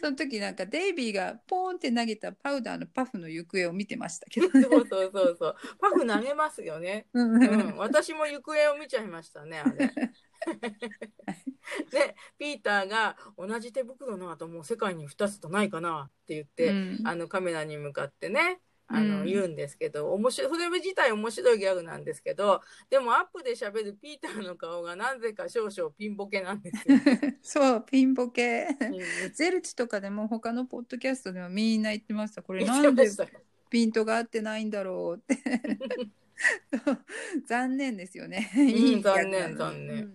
その時なんかデイビーがポーンって投げたパウダーのパフの行方を見てましたけど、ね、そうパフ投げますよね、うん、私も行方を見ちゃいましたねあれでピーターが同じ手袋の後もう世界に2つとないかなって言って、うん、カメラに向かってね言うんですけど、面白い、それ自体面白いギャグなんですけど、でもアップで喋るピーターの顔がなぜか少々ピンボケなんですよそうピンボケゼルチとかでも他のポッドキャストでもみんな言ってました。これなんでピントが合ってないんだろうって残念ですよねいい残念、うん、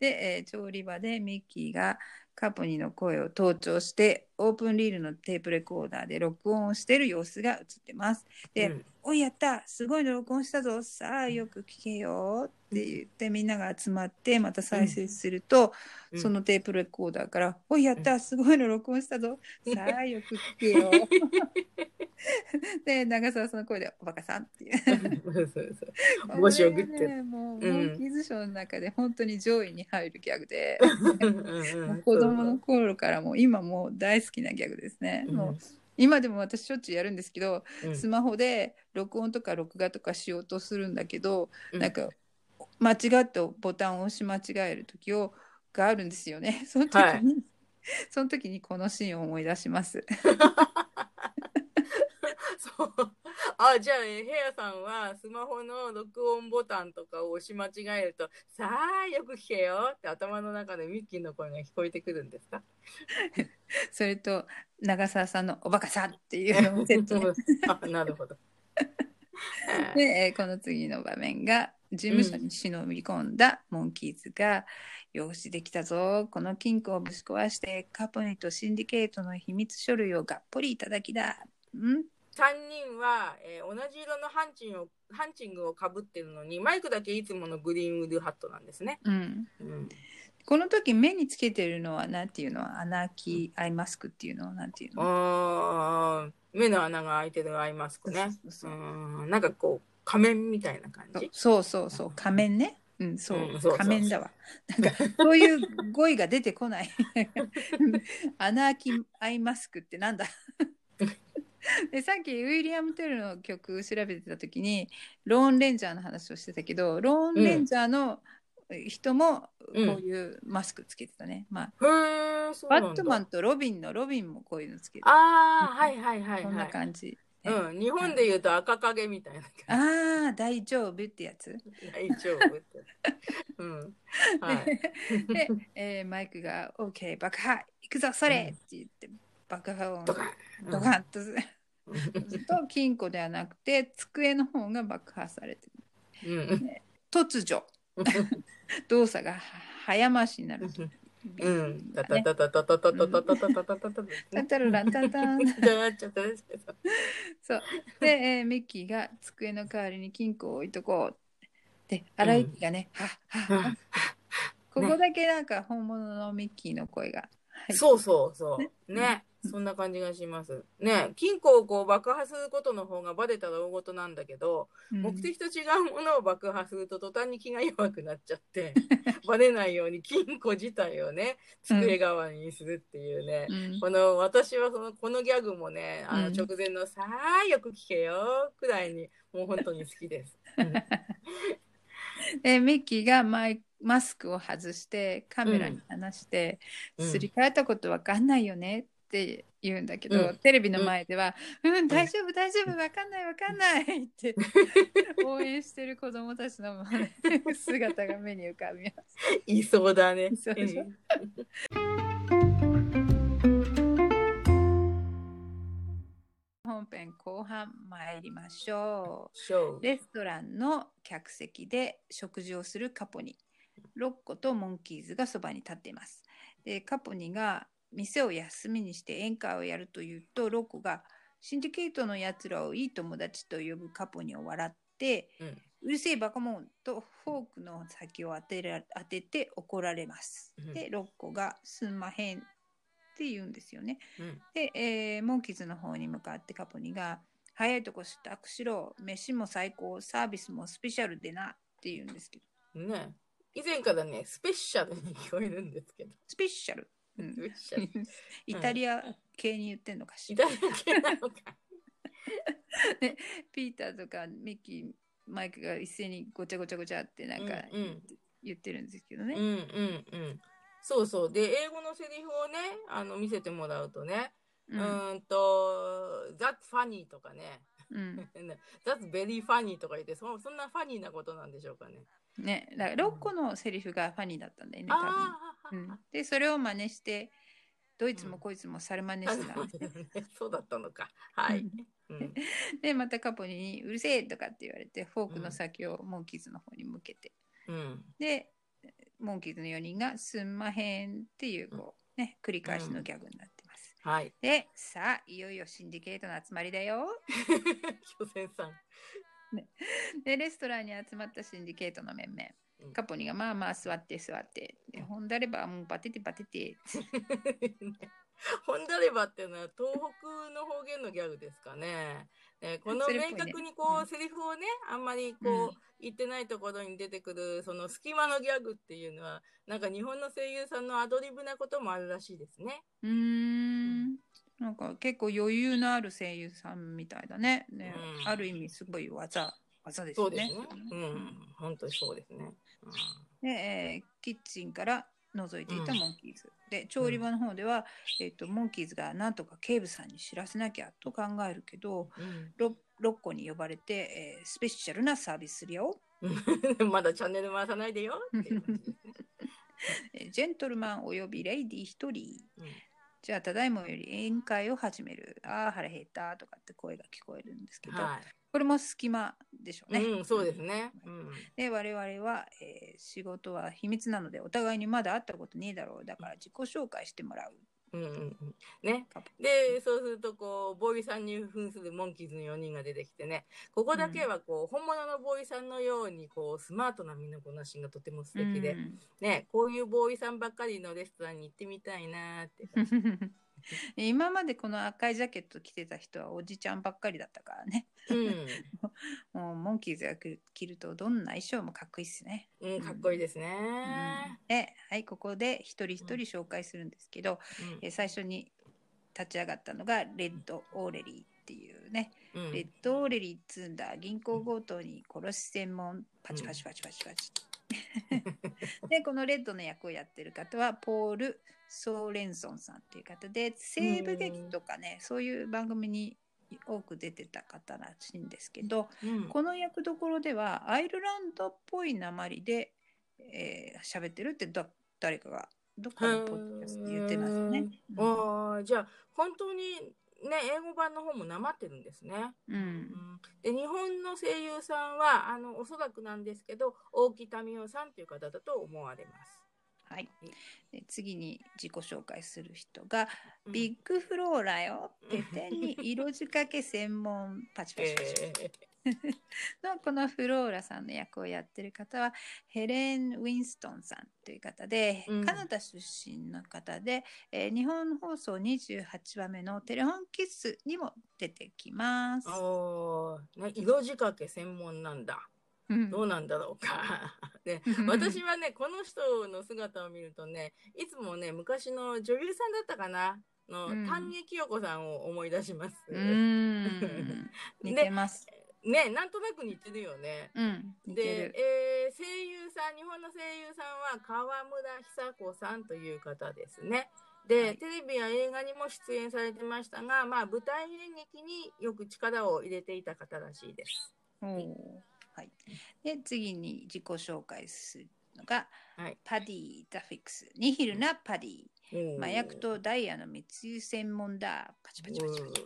で、調理場でミッキーがカポニの声を盗聴してオープンリールのテープレコーダーで録音をしている様子が映ってます。で、うん、おいやったすごいの録音したぞさあよく聞けよって言ってみんなが集まってまた再生すると、うん、そのテープレコーダーから、うん、おいやったすごいの録音したぞさあよく聞けよで長澤さんの声でおバカさんっていうそう面白くって、ね、もうモンキーズショーの中で本当に上位に入るギャグでもう子供の頃からもう今もう大好きなギャグですね、うん、もう今でも私しょっちゅうやるんですけど、うん、スマホで録音とか録画とかしようとするんだけど、うん、なんか間違ってボタンを押し間違える時があるんですよね。その時に、はい、その時にこのシーンを思い出しますそうあじゃあヘアさんはスマホの録音ボタンとかを押し間違えるとさあよく聞けよって頭の中でミッキーの声が聞こえてくるんですかそれと長澤さんのおバカさんっていうのをセットあなるほどでこの次の場面が事務所に忍び込んだモンキーズが、うん、よしできたぞこの金庫をぶち壊してカポニとシンディケートの秘密書類をがっぽりいただきだん3人は、同じ色のハンチングをかぶってるのにマイクだけいつものグリーンウッドハットなんですね、うんうん、この時目につけてるのはなんていうのアナーキーアイマスクっていうのなんていうのあ目の穴が開いてるアイマスクねうんなんかこう仮面みたいな感じそう仮面ねうん、そう仮面だわなんかそういう語彙が出てこないアナーキーアイマスクってなんだでさっきウィリアム・テルの曲調べてた時にローンレンジャーの話をしてたけどローンレンジャーの人もこういうマスクつけてたね、うんまあ、バットマンとロビンもこういうのつけてたあ、うん、はいこんな感じ、ねうん、日本でいうと赤影みたいな感じあ大丈夫ってやつ大丈夫ってうんはいで、マイクが OK 爆破行くぞそれ、うん、って言って爆破音ドカンとずっと金庫ではなくて机の方が爆破されてる、うんね、突如動作が早回しになるうんタタタタタタタタタタタタタタタタラタタンそうで、ミッキーが机の代わりに金庫を置いとこうって荒井がね、うん、ここだけなんか本物のミッキーの声がそうね、うん、そんな感じがしますね。金庫をこう爆破することの方がバレたら大事なんだけど、うん、目的と違うものを爆破すると途端に気が弱くなっちゃってバレないように金庫自体をね机代わりにするっていうね、うん、私はこのギャグもね直前のさあよく聞けよくらいにもう本当に好きです、うんミッキーがマスクを外してカメラに話して、うん、すり替えたことわかんないよねって言うんだけど、うん、テレビの前では、うんうん、大丈夫わかんないって応援してる子どもたちの姿が目に浮かびますいそうだねそうでしょ後半参りましょう。レストランの客席で食事をするカポニ、ロッコとモンキーズがそばに立っています。でカポニが店を休みにして宴会をやるというと、ロッコがシンディケートのやつらをいい友達と呼ぶカポニを笑って、うるせえバカモンとフォークの先を当てて怒られます。でロッコがすんまへんって言うんですよね。で、モンキーズの方に向かってカポニが早いとこ支度しろ、飯も最高、サービスもスペシャルでなって言うんですけどね。以前からねスペシャルに聞こえるんですけど、スペシャル、イタリア系に言ってんのかしら、イタリア系なのかでピーターとかミッキーマイクが一斉にごちゃごちゃごちゃってなんか言ってるんですけどね、そうそう。で英語のセリフをね見せてもらうとね、That's funny とかね、That's very funny とか言って、そんなファニーなことなんでしょうかね。ね、だから6個のセリフがファニーだったんだよね、多分。でそれを真似してどいつもこいつも猿真似してたんです、そうだったのか、はい、でまたカポニにうるせえとかって言われてフォークの先をモンキーズの方に向けて、でモンキーズの4人がすんまへんっていうこう、繰り返しのギャグになってます、でさあいよいよシンディケートの集まりだよ巨泉さんね、でレストランに集まったシンディケートの面々、カポニがまあまあ座って座って、ほんだればもうバテてバテてほんだればっていうのは東北の方言のギャグですかね。この明確にこうセリフをねあんまりこう言ってないところに出てくるその隙間のギャグっていうのはなんか日本の声優さんのアドリブなこともあるらしいですね。なんか結構余裕のある声優さんみたいだね。ある意味すごい技ですね。そうですね。本当にそうですね。で、キッチンから覗いていたモンキーズ。で、調理場の方では、モンキーズがなんとか警部さんに知らせなきゃと考えるけど、6個に呼ばれて、スペシャルなサービスするよ。まだチャンネル回さないでよっていう感じですね。ジェントルマンおよびレイディ一人。じゃあただいまより宴会を始める、ああ腹減ったとかって声が聞こえるんですけど、これも隙間でしょうね、そうですね、で我々は、仕事は秘密なのでお互いにまだ会ったことねえだろう、だから自己紹介してもらう、ね、でそうするとこうボーイさんに扮するモンキーズの4人が出てきてね、ここだけはこう、本物のボーイさんのようにこうスマートな身のこなしがとても素敵で、ね、こういうボーイさんばっかりのレストランに行ってみたいなって今までこの赤いジャケット着てた人はおじちゃんばっかりだったからね、もうモンキーズが着るとどんな衣装もかっこいいですね、かっこいいですね、はい、ここで一人一人紹介するんですけど、最初に立ち上がったのがレッド・オーレリーっていうね、レッド・オーレリーっつうんだ、銀行強盗に殺し専門、パチパチパチパチパチでこのレッドの役をやってる方はポール・ソーレンソンさんっていう方で、西部劇とかねそういう番組に多く出てた方らしいんですけど、この役どころではアイルランドっぽい訛りで喋ってるって誰かがどっかのポッドキャストで言ってますよね。じゃあ本当にね、英語版の方もなまってるんですね、で日本の声優さんはおそらくなんですけど大木民生さんという方だと思われます。はい、で次に自己紹介する人が、ビッグフローラよって点に色仕掛け専門パチパチパチのこのフローラさんの役をやってる方はヘレン・ウィンストンさんという方で、カナダ出身の方で、日本放送28話目のテレフォンキッスにも出てきます。色仕掛け専門なんだ、どうなんだろうか、ね、私はねこの人の姿を見るとねいつもね昔の女優さんだったかなの、丹下清子さんを思い出します。似てますね、なんとなく似てるよね、で、声優さん、日本の声優さんは川村久子さんという方ですね。で、テレビや映画にも出演されてましたが、まあ、舞台演劇によく力を入れていた方らしいです。で次に自己紹介するのが、パディ・ザ・フィックス、ニヒルなパディ、麻薬とダイヤの密輸専門だ、パチパチパチパチ。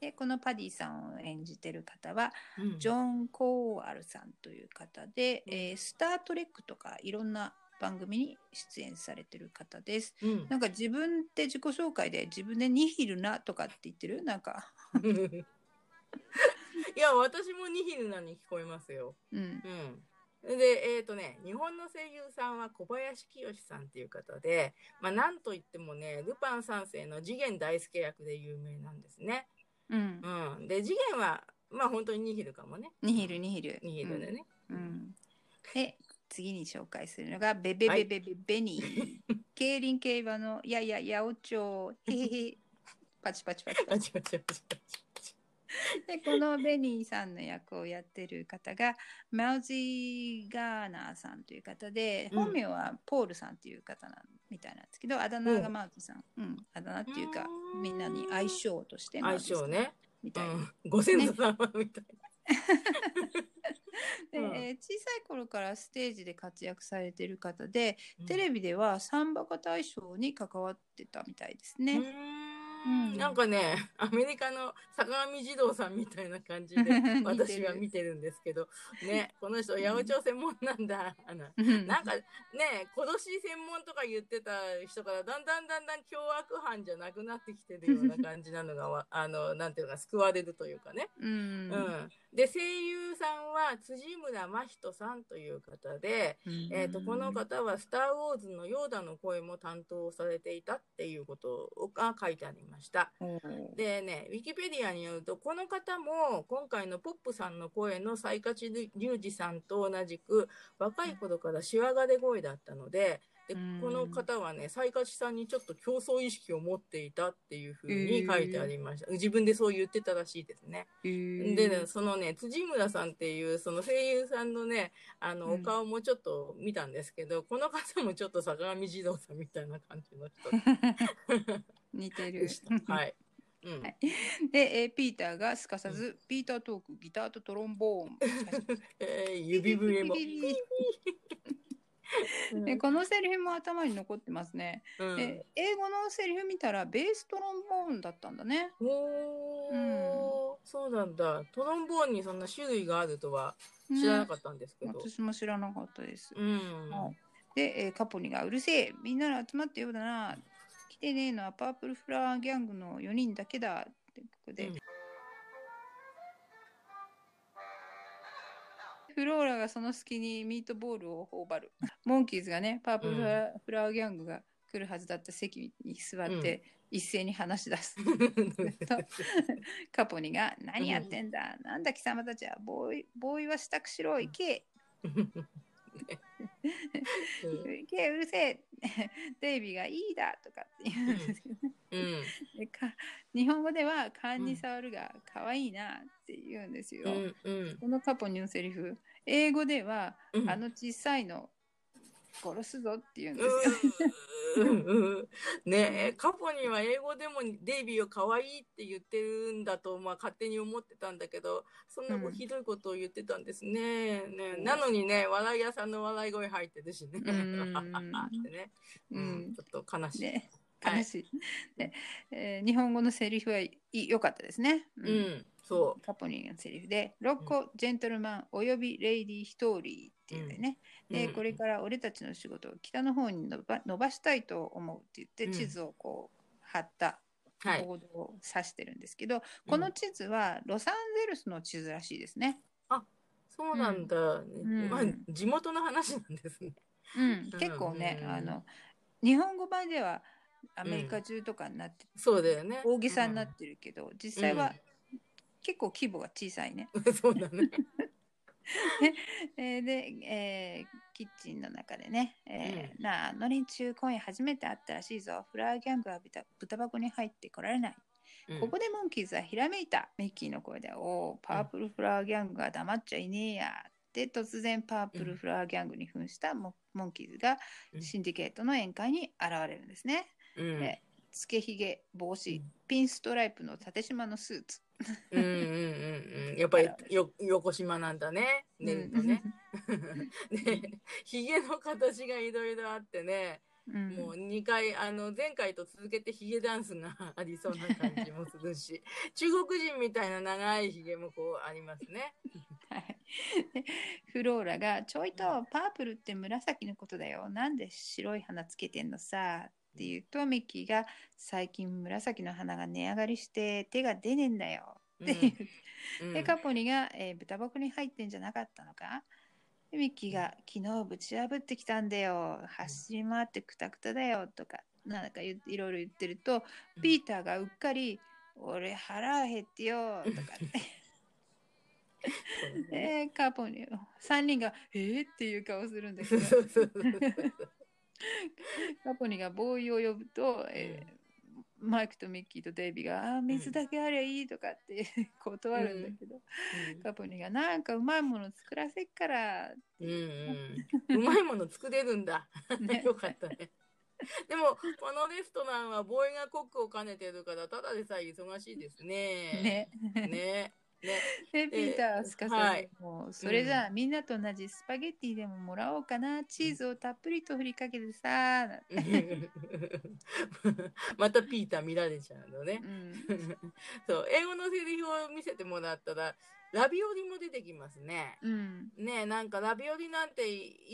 でこのパディさんを演じてる方は、うん、ジョン・コーアルさんという方で、うん、スタートレックとかいろんな番組に出演されてる方です、うん、なんか自分って自己紹介で自分でニヒルなとかって言ってるなんかいや私もニヒルなに聞こえますよ、うんうん、で日本の声優さんは小林清志さんっていう方で、まあ、なんといってもねルパン三世の次元大介役で有名なんですね、うんうん、で次元はまあ本当にニヒルかもねニヒルでね、うんうん、で次に紹介するのがベベベベベベニー、はい、競輪競馬のやややおちょうへへへパチパチパチパチパチパチパチでこのベニーさんの役をやってる方がマウジー・ガーナーさんという方で、うん、本名はポールさんという方なんみたいなんですけどあだ名がマウジーさん、うん、あだ名っていうかみんなに相性として相性ねみたいな、うん、ご先祖様みたいなでうん小さい頃からステージで活躍されてる方で、うん、テレビではサンバカ大賞に関わってたみたいですね。うん、なんかねアメリカの坂上児童さんみたいな感じで私は見てるんですけどねこの人八百長専門なんだ、うん、なんかね殺し専門とか言ってた人からだんだん凶悪犯じゃなくなってきてるような感じなのがなんていうか救われるというかね、うんうん、で声優さんは辻村真人さんという方で、うんこの方はスターウォーズのヨーダの声も担当されていたっていうことが書いてありますでね、ウィキペディアによるとこの方も今回のポップさんの声の才勝隆二さんと同じく若い頃からしわがれ声だったので、この方はね才勝さんにちょっと競争意識を持っていたっていう風に書いてありました、自分でそう言ってたらしいですね、でねそのね辻村さんっていうその声優さんのねお顔もちょっと見たんですけど、この方もちょっと坂上児童さんみたいな感じの人似てるはい、うんはい、で、ピーターがすかさず、うん、ピータートークギターとトロンボーン指笛もでこのセリフも頭に残ってますね、うん、で英語のセリフ見たらベーストロンボーンだったんだねお、うん、そうなんだトロンボーンにそんな種類があるとは知らなかったんですけど、ね、私も知らなかったです、うんはい、でカポニがうるせえみんなら集まってようだな来てねえのはパープルフラワーギャングの4人だけだってここで、うん、フローラがその隙にミートボールを頬張るモンキーズがねパープルフラワーギャングが来るはずだった席に座って一斉に話し出す、うん、カポニが何やってんだ、うん、なんだ貴様たちはボーイは支度しろ行け行けうるせえデイビーがいいだとかって言うんですけどね、うんうん、日本語では勘に触るがかわいいなって言うんですよ、うんうん、このカポニのセリフ英語では、うん、あの小さいの殺すぞって言うんですよねえカポニは英語でもデイビーを可愛いって言ってるんだと、まあ、勝手に思ってたんだけどそんなひどいことを言ってたんです ねなのにね笑い屋さんの笑い声入ってるしねってね、うん、ちょっと悲しい、ね悲しいはい日本語のセリフは良かったですね、うんうん、そうカポニーのセリフで6個、うん、ジェントルマンおよびレイディー一人っていうね、うん、でこれから俺たちの仕事を北の方に伸ばしたいと思うって言って地図をこう貼ったボードを指してるんですけど、はい、この地図はロサンゼルスの地図らしいですね、うん、あそうなんだ、うんまあ、地元の話なんですね、うん、結構ね、うん、日本語版ではアメリカ中とかになって、うん、そうだよね大げさになってるけど、うん、実際は結構規模が小さいね、うん、そうだねで、キッチンの中でね、うん、なあの連中今夜初めて会ったらしいぞフラワーギャングは豚箱に入ってこられない、うん、ここでモンキーズはひらめいたミッキーの声でおパープルフラワーギャングが黙っちゃいねえやで突然パープルフラワーギャングに扮したモンキーズがシンディケートの宴会に現れるんですね、うん、でつけひげ帽子、うん、ピンストライプの縦縞のスーツうんうんうんうん、やっぱり横島なんだね寝るとね、うん、ねひげの形がいろいろあってねうん、もう2回前回と続けてヒゲダンスがありそうな感じもするし中国人みたいな長いヒゲもこうありますね、はい、フローラがちょいとパープルって紫のことだよ、なんで白い花つけてんのさって言うと、ミッキーが最近紫の花が値上がりして手が出ねえんだよって言って、うんうん、でカポニが、豚箱に入ってんじゃなかったのか、ミッキーが昨日ぶち破ってきたんだよ、走り回ってクタクタだよとかなんかいろいろ言ってると、ピーターがうっかり俺腹減ってよとかって、カポニ3人がっていう顔するんだけどカポニがボーイを呼ぶと、マイクとミッキーとデイビーが水だけありゃいいとかって断るんだけど、カポニーがなんかうまいもの作らせっからって、うまいもの作れるんだよかったねでもこのレストランはボーイがコックを兼ねてるからただでさえ忙しいですねでピーターはすかさずもうそれじゃあみんなと同じスパゲッティでももらおうかな、チーズをたっぷりと振りかけてさまたピーター見られちゃうのね、そう英語のセリフを見せてもらったらラビオリも出てきますね、ねえなんかラビオリなんて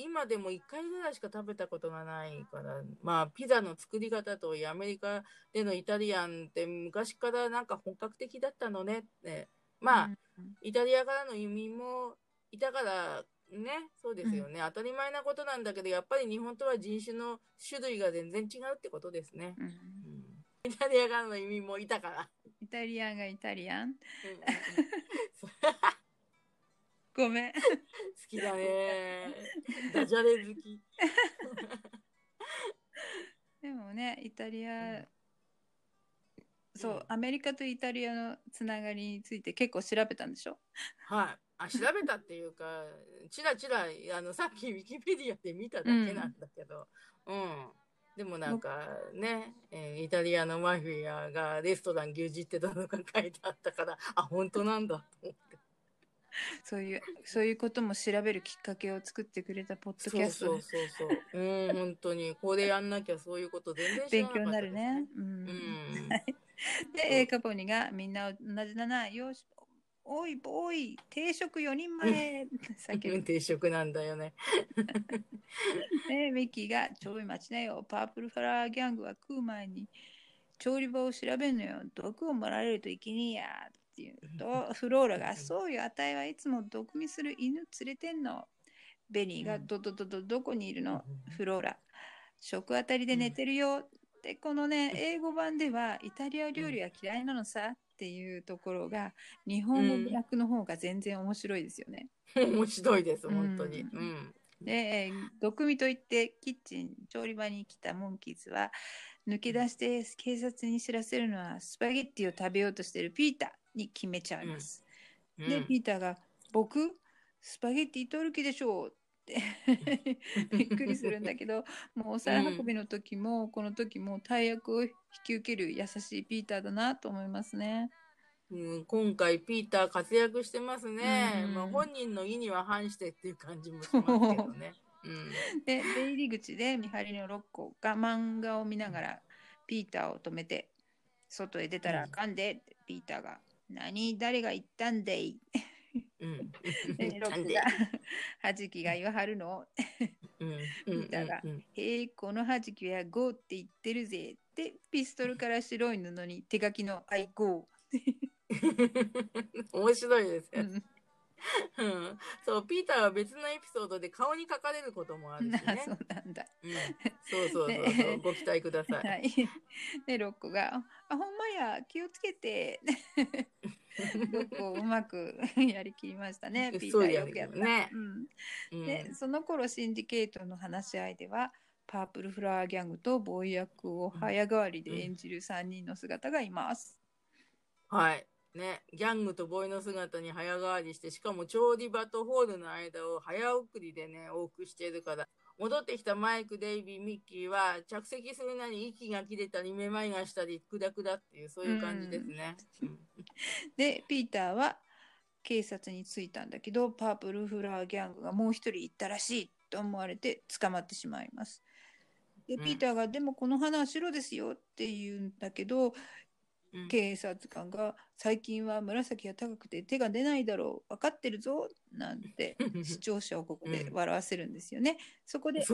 今でも1回ぐらいしか食べたことがないから、まあピザの作り方といいアメリカでのイタリアンって昔からなんか本格的だったのねって、まあ、イタリアからの移民もいたからね、そうですよね、当たり前なことなんだけど、やっぱり日本とは人種の種類が全然違うってことですね、イタリアからの移民もいたから、イタリアンがイタリアン、ごめん好きだねダジャレ好きでもねイタリア、そうアメリカとイタリアのつながりについて結構調べたんでしょ、はい、調べたっていうかちらちらさっきウィキペディアで見ただけなんだけど、でもなんかね、イタリアのマフィアがレストラン牛耳ってどのか書いてあったから、あ本当なんだと思ってそういうことも調べるきっかけを作ってくれたポッドキャスト、本当にこれやんなきゃそういうこと全然知らなかった、勉強になるね、でカポニがみんな同じだなよしおいボーイ定食4人前定食なんだよねでミッキーがちょい待ちなよ、パープルファラーギャングは食う前に調理場を調べるのよ、毒を盛られるといけねえやっていうとフローラがそうよあたいはいつも毒味する犬連れてんの、ベニーがどこにいるの、フローラ食あたりで寝てるよ、でこのね英語版ではイタリア料理は嫌いなのさっていうところが日本語訳の方が全然面白いですよね、面白いです本当に、で毒味といってキッチン調理場に来たモンキーズは抜け出して警察に知らせるのはスパゲッティを食べようとしているピーターに決めちゃいます、でピーターが僕スパゲッティ取る気でしょうびっくりするんだけどもうお皿運びの時も、この時も大役を引き受ける優しいピーターだなと思いますね、今回ピーター活躍してますね、まあ、本人の意には反してっていう感じもしますけどねで出入り口で見張りのロッコが漫画を見ながらピーターを止めて外へ出たらあかんで、ピーターが何誰が言ったんでいロックがはじきが言わはるのピーターがへえこのはじきはゴーって言ってるぜってピストルから白い布に手書きのアイゴー面白いですよ、そうピーターは別のエピソードで顔に書かれることもあるしね、そうなんだ、そうそうご期待ください、でロッコがあほんまや気をつけてうまくやりきりましたねピーターよくやったね、でその頃シンディケートの話し合いではパープルフラワーギャングとボーイ役を早変わりで演じる3人の姿がいます、はいね、ギャングとボーイの姿に早変わりして、しかも調理場とホールの間を早送りでね往復しているから、戻ってきたマイク、デイビー、ミッキーは着席するなり息が切れたりめまいがしたりクダクダっていうそういう感じですね、でピーターは警察に着いたんだけどパープルフラワーギャングがもう一人行ったらしいと思われて捕まってしまいます、でピーターが、うん、でもこの花は白ですよって言うんだけど、うん、警察官が最近は紫が高くて手が出ないだろう分かってるぞなんて視聴者をここで笑わせるんですよね、うん、そこで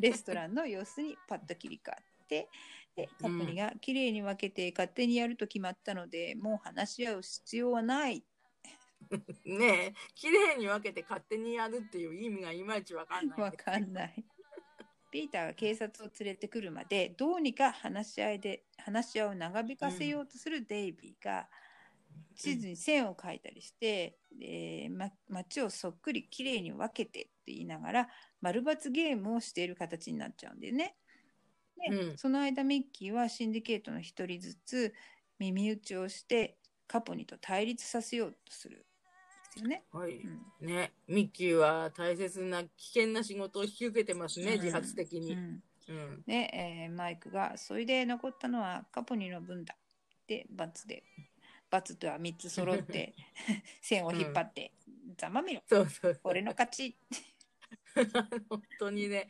レストランの様子にパッと切り替わってでカップリが綺麗に分けて勝手にやると決まったのでもう話し合う必要はないねえ綺麗に分けて勝手にやるっていう意味がいまいち分かんない、ね、分かんないピーターが警察を連れてくるまでどうにか話し合いを長引かせようとするデイビーが地図に線を描いたりして、街をそっくりきれいに分けてって言いながら丸抜ゲームをしている形になっちゃうんだよね。で、その間ミッキーはシンディケートの一人ずつ耳打ちをしてカポニと対立させようとする。ね、はい、うん、ね、ミッキーは大切な危険な仕事を引き受けてますね、うん、自発的に、うんうん、で、マイクがそれで残ったのはカポニの分だでバツとは3つ揃って線を引っ張って、うん、ざまみろそうそう俺の勝ち本当にね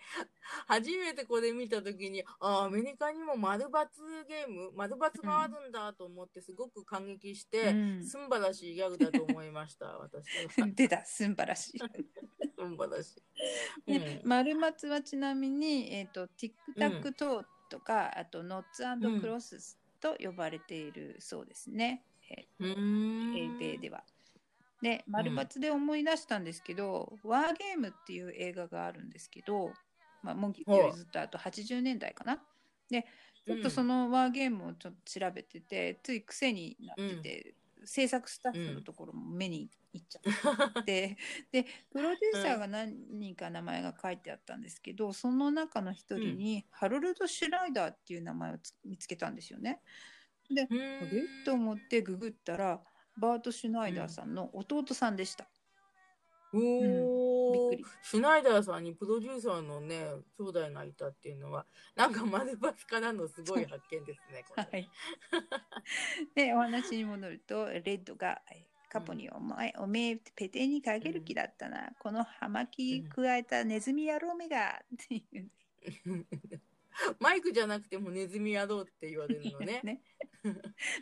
初めてこれ見た時にあアメリカにも丸バツゲーム丸バツがあるんだと思ってすごく感激して、うん、すんばらしいギャグだと思いました私出たすんばらしいすんばらしい、ねうん、丸バツはちなみに、ティックタックトーとか、うん、あとノッツ&クロスと呼ばれているそうですね、うん英米ではで丸抜で思い出したんですけど、うん、ワーゲームっていう映画があるんですけど、まあ、モンキーよりずっとあと80年代かなでちょっとそのワーゲームをちょっと調べてて、うん、つい癖になってて、うん、制作スタッフのところも目にいっちゃって、うん、でプロデューサーが何人か名前が書いてあったんですけどその中の一人にハロルド・シュライダーっていう名前を見つけたんですよねで、これと思ってググったらバート・シュナイダーさんの弟さんでした、うんおうん、びっくりシュナイダーさんにプロデューサーのね兄弟がいたっていうのはなんか丸抜きからのすごい発見ですねこれ、はい、でお話に戻るとレッドがカポにおめえペテにかける気だったな、うん、この葉巻くわえたネズミ野郎めがっていうマイクじゃなくてもネズミ野郎って言われるのね。ね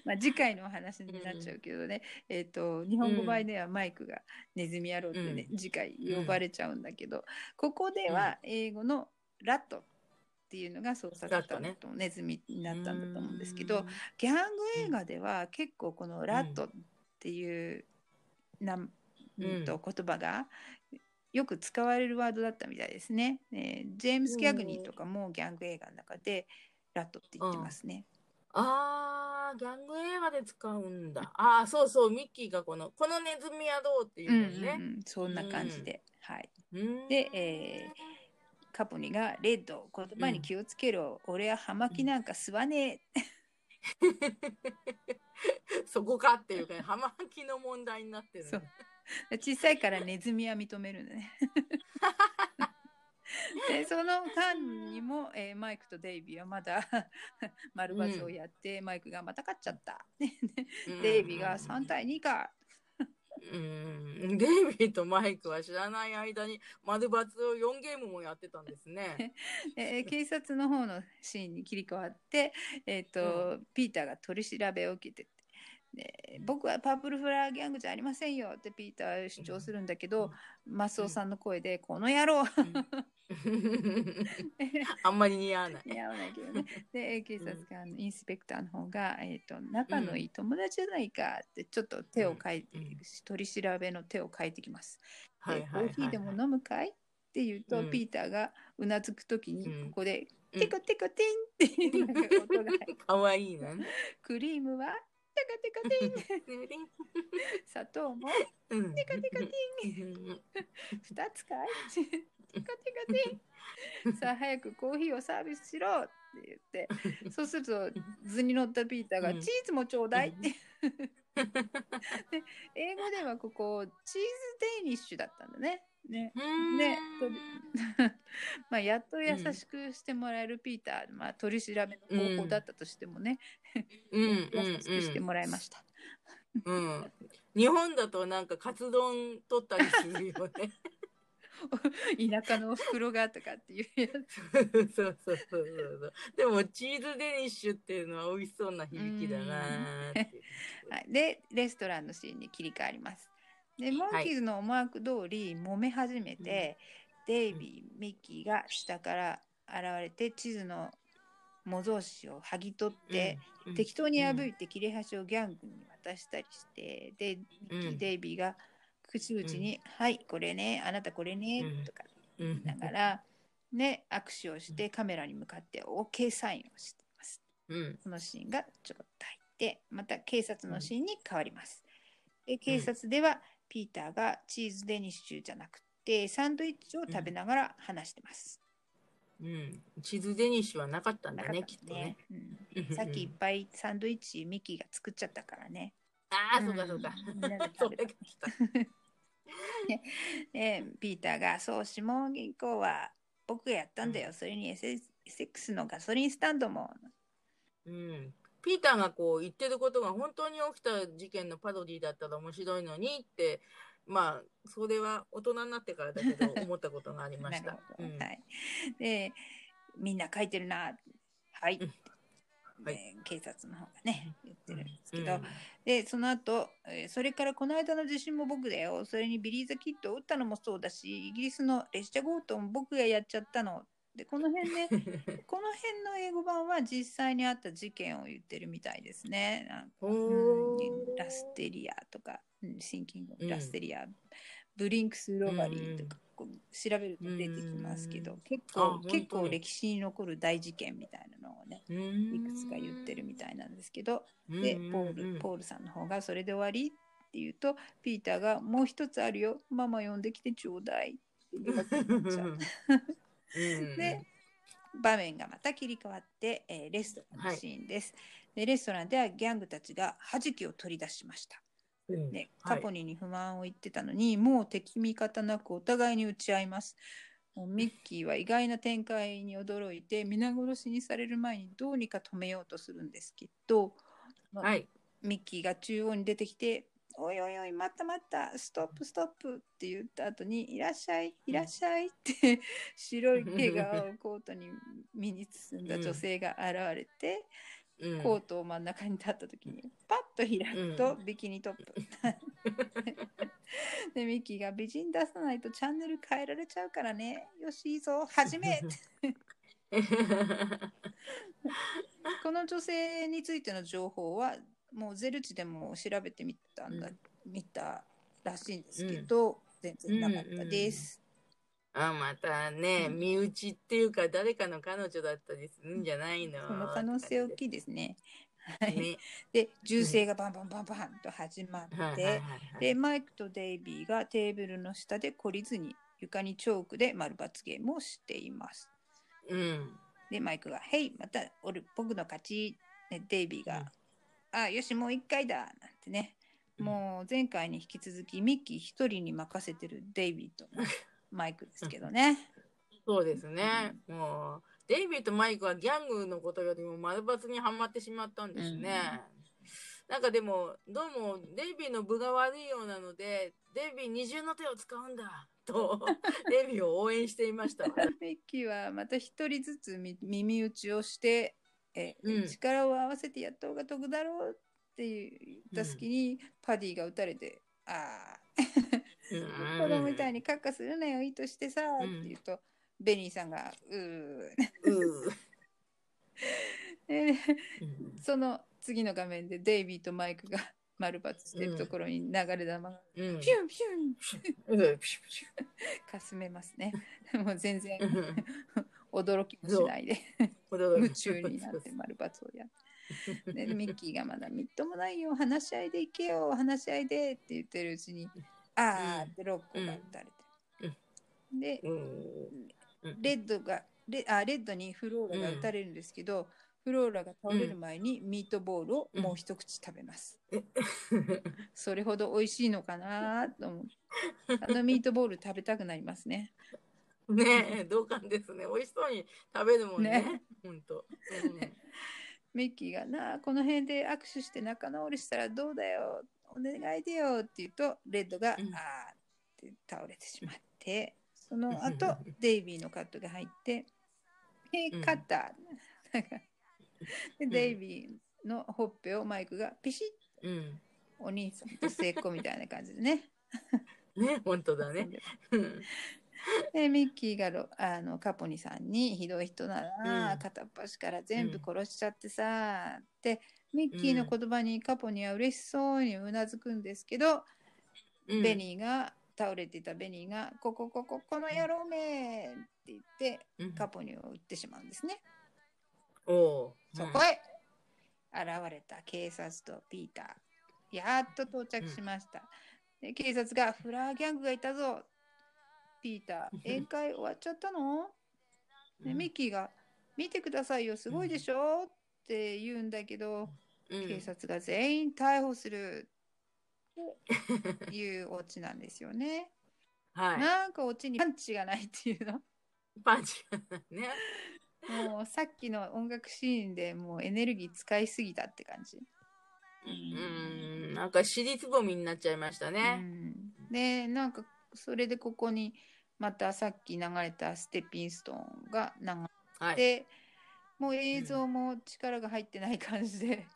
まあ次回のお話になっちゃうけどね、うん、日本語版ではマイクがネズミ野郎ってね、うん、次回呼ばれちゃうんだけど、うん、ここでは英語のラットっていうのが操作されたのとネズミになったんだと思うんですけど、ね、ギャング映画では結構このラットっていう言葉がよく使われるワードだったみたいですね、ジェームス・キャグニーとかもギャング映画の中でラットって言ってますね、うん、あーギャング映画で使うんだあーそうそうミッキーがこのネズミはどうっていうのね、うんうん、そんな感じで、うんはい、で、カポニがレッド言葉に気をつけろ、うん、俺は葉巻なんか吸わねえ、うんそこかっていうか葉巻の問題になってる、ね、そう小さいからネズミは認めるねでその間にも、マイクとデイビーはまだ丸バツをやって、うん、マイクがまた勝っちゃったデイビーが3対2かうんデイビーとマイクは知らない間に丸抜を4ゲームもやってたんですね、警察の方のシーンに切り替わって、うん、ピーターが取り調べを受けて僕はパープルフラワーギャングじゃありませんよってピーター主張するんだけど、うん、マスオさんの声で、うん、この野郎、うん、あんまり似合わない似合わないけどねで警察官のインスペクターの方が、仲のいい友達じゃないかってちょっと手を変えて、うん、取り調べの手を変えてきます、うん、で、はいはいはいはい、コーヒーでも飲むかいって言うと、うん、ピーターがうなずくときにここで、うん、テコテコティンっていう音がかわいいなクリームはテカテカティン砂糖もテカテカティン2つかいテカテカティンさあ早くコーヒーをサービスしろって言ってそうすると図に乗ったピーターがチーズもちょうだいってで英語ではここチーズデニッシュだったんだねねねまあやっと優しくしてもらえるピーター、まあ、取り調べの方法だったとしてもね、うん、優しくしてもらいました、うん、日本だとなんかカツ丼取ったりするよね田舎のお袋がとかっていうやつ。そうそうそうそう。でもチーズデニッシュっていうのは美味しそうな響きだなっていう、はい。でレストランのシーンに切り替わります。でモンキーズの思惑通り揉め始めて、はい、デイビー、ミッキーが下から現れて地図の模造紙を剥ぎ取って、うん、適当に破いて切れ端をギャングに渡したりして、うん、でデイビーが口々に、うん、はいこれねあなたこれね、うん、とか言いながら、ね、握手をしてカメラに向かって OK サインをしてます。うん、そのシーンがちょっと入ってまた警察のシーンに変わります。で警察ではピーターがチーズデニッシュじゃなくてサンドイッチを食べながら話してます。うん、チーズデニッシュはなかったんだ ね、 きっとね、うん、さっきいっぱいサンドイッチミキが作っちゃったからね。ああ、うん、そうかそうかそれが来たでピーターがそう指紋銀行は僕がやったんだよ、うん、それに SX のガソリンスタンドも、うん、ピーターがこう言ってることが本当に起きた事件のパロディだったら面白いのにってまあそれは大人になってからだけど思ったことがありました。、うんはい、でみんな書いてるなはい、うんはい、警察の方がね言ってるんですけど、うん、でその後それからこの間の地震も僕だよそれにビリー・ザ・キッドを撃ったのもそうだしイギリスの列車強盗も僕がやっちゃったのでこの辺ねこの辺の英語版は実際にあった事件を言ってるみたいですね。なんか、うん、ラステリアとかシンキングラステリア、うん、ブリンクスロバリーとか、うん、こう調べると出てきますけど、うん、結構歴史に残る大事件みたいなのをね、うん、いくつか言ってるみたいなんですけど、うん、でポールさんの方がそれで終わりって言うとピーターがもう一つあるよママ呼んできてちょうだいって言われちゃうで場面がまた切り替わって、レストランのシーンです、はい、でレストランではギャングたちがはじきを取り出しました。でカポニーに不満を言ってたのに、はい、もう敵味方なくお互いに打ち合います。ミッキーは意外な展開に驚いて皆殺しにされる前にどうにか止めようとするんですけど、はい、ミッキーが中央に出てきておいおいおい待った待ったストップストップって言った後にいらっしゃいいらっしゃいって白い毛皮をコートに身に包んだ女性が現れて、うん、コートを真ん中に立った時にパッと開くとビキニトップ、うん、でミキが美人出さないとチャンネル変えられちゃうからねよしいいぞ始めこの女性についての情報はもうゼルチでも調べてみたんだ、うん、見たらしいんですけど、うん、全然なかったです、うんうんあまたね、うん、身内っていうか誰かの彼女だったりするんじゃないの、その可能性大きいですね、はい、ねで銃声がバンバンバンバンと始まって、はいはいはいはい、でマイクとデイビーがテーブルの下で懲りずに床にチョークで丸抜ゲームをしています、うん、でマイクがヘイまた僕の勝ちでデイビーが、うん、あよしもう一回だなんてね、うん、もう前回に引き続きミッキー一人に任せてるデイビーとマイクですけどね。そうですね、うん、もうデイビーとマイクはギャングのことよりも丸抜にはまってしまったんですね、うん、なんかでもどうもデイビーの分が悪いようなのでデイビー二重の手を使うんだとデイビーを応援していましたミッキーはまた一人ずつ耳打ちをして力を合わせてやった方が得だろうって言った隙に、うん、パディが打たれてあ子供みたいにカッカするなよいいとしてさ、うん、って言うとベニーさんがその次の画面でデイビーとマイクが丸抜してるところに流れ玉がピュンピュン、うん、かすめますねもう全然驚きもしないで夢中になって丸抜をやるでミッキーがまだみっともないよ話し合いで行けよ話し合いでって言ってるうちにあーってロックが打たれて、うん、で、うん、レッドにフローラが打たれるんですけど、うん、フローラが倒れる前にミートボールをもう一口食べます、うん、それほど美味しいのかなと思うあのミートボール食べたくなりますねねえ同感ですね美味しそうに食べるもんねほんとミッキーがなこの辺で握手して仲直りしたらどうだよお願いでよって言うとレッドが、うん、あーって倒れてしまってその後デイビーのカットが入ってカッター、うん、デイビーのほっぺをマイクがピシッと、うん、お兄さんと末っ子みたいな感じでねね、本当だねでミッキーがカポニさんにひどい人なら、うん、片っ端から全部殺しちゃってさって、うん、ミッキーの言葉にカポニは嬉しそうにうなずくんですけど、うん、倒れていたベニーがこの野郎めって言って、うん、カポニを撃ってしまうんですね。おそこへ、うん、現れた警察とピーター、やっと到着しました、うん、で警察がフラーギャングがいたぞ。ピーター宴会終わっちゃったのでミッキーが見てくださいよすごいでしょって言うんだけど、うん、警察が全員逮捕するいうオチなんですよね。はい、なんかオチにパンチがないっていうの。パンチがないね。もうさっきの音楽シーンでもうエネルギー使いすぎたって感じ。なんか尻つぼみになっちゃいましたね。でなんかそれでここにまたさっき流れたステッピンストーンが流れて、はい、もう映像も力が入ってない感じで、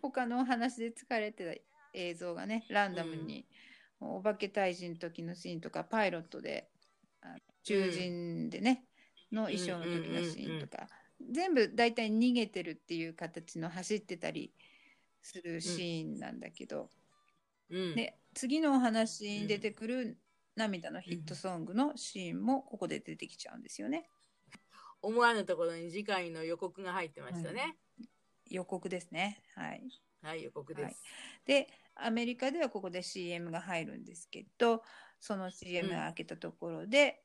他のお話で疲れてた映像がねランダムに、うん、お化け退治の時のシーンとかパイロットで獣人でね、うん、の衣装の時のシーンとか、うんうんうん、全部大体逃げてるっていう形の走ってたりするシーンなんだけど、うん、で次のお話に出てくる涙のヒットソングのシーンもここで出てきちゃうんですよね。思わぬところに次回の予告が入ってましたね、うん、予告ですね。はい、はい、予告です、はい、でアメリカではここで CM が入るんですけど、その CM が開けたところで、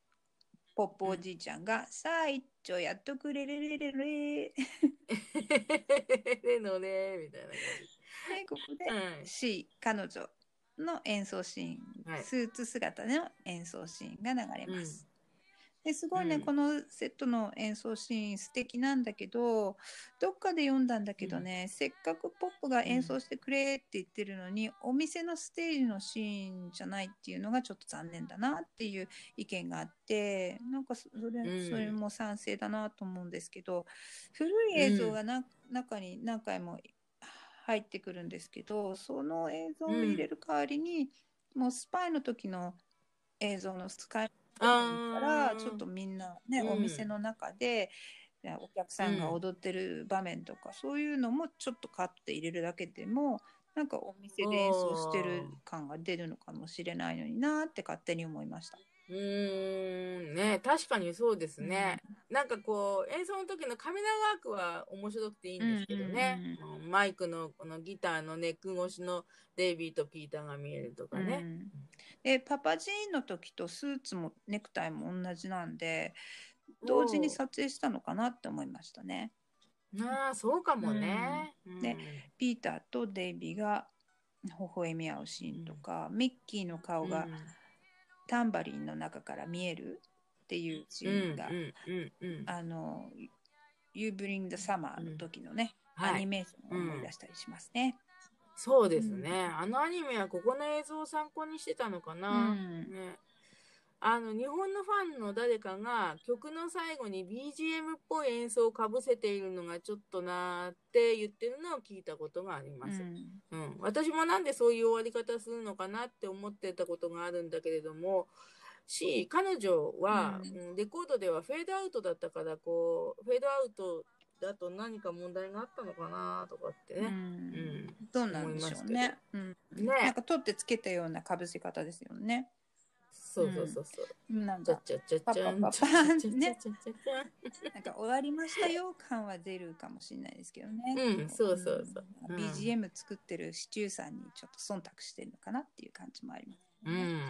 うん、ポップおじいちゃんが、うん、さあ一丁やっとくれれれれれれのれみたいな感じ、はい、ここで、うん、C 彼女の演奏シーン、はい、スーツ姿での演奏シーンが流れます、うん、ですごいね、うん、このセットの演奏シーン素敵なんだけど、どっかで読んだんだけどね、うん、せっかくポップが演奏してくれって言ってるのに、うん、お店のステージのシーンじゃないっていうのがちょっと残念だなっていう意見があって、なんかそれも賛成だなと思うんですけど、古い映像が中に何回も入ってくるんですけど、その映像を入れる代わりに、うん、もうスパイの時の映像の使い方からちょっとみんなね、うん、お店の中でお客さんが踊ってる場面とか、うん、そういうのもちょっとカッて入れるだけでもなんかお店で演奏してる感が出るのかもしれないのになって勝手に思いました。ね、確かにそうですね、うん、なんかこう演奏の時のカメラワークは面白くていいんですけどね、うんうんうん、マイクのこのギターのネック越しのデイビーとピーターが見えるとかね、うん、でパパジーンの時とスーツもネクタイも同じなんで同時に撮影したのかなって思いましたね。ああ、そうかもね、うん、でピーターとデイビーが微笑み合うシーンとか、うん、ミッキーの顔が、うん、タンバリンの中から見えるっていうシーンが、うんうんうんうん、You Bring the Summer の時のね、うん、アニメーションを思い出したりしますね、うん、そうですね、うん、あのアニメはここの映像を参考にしてたのかな、うんね、日本のファンの誰かが曲の最後に BGM っぽい演奏をかぶせているのがちょっとなーって言ってるのを聞いたことがあります、うんうん、私もなんでそういう終わり方するのかなって思ってたことがあるんだけれども、し彼女は、うん、レコードではフェードアウトだったから、こうフェードアウトだと何か問題があったのかなとかってね、うんうん、どうなんでしょう ね、うん、ね、なんか取ってつけたようなかぶせ方ですよね。そうそうそうそう。なんかパパパパね。なんか終わりましたよ感は出るかもしれないですけどね。うん、そうそうそう。BGM 作ってるシチューさんにちょっと忖度してるのかなっていう感じもありますね。うん、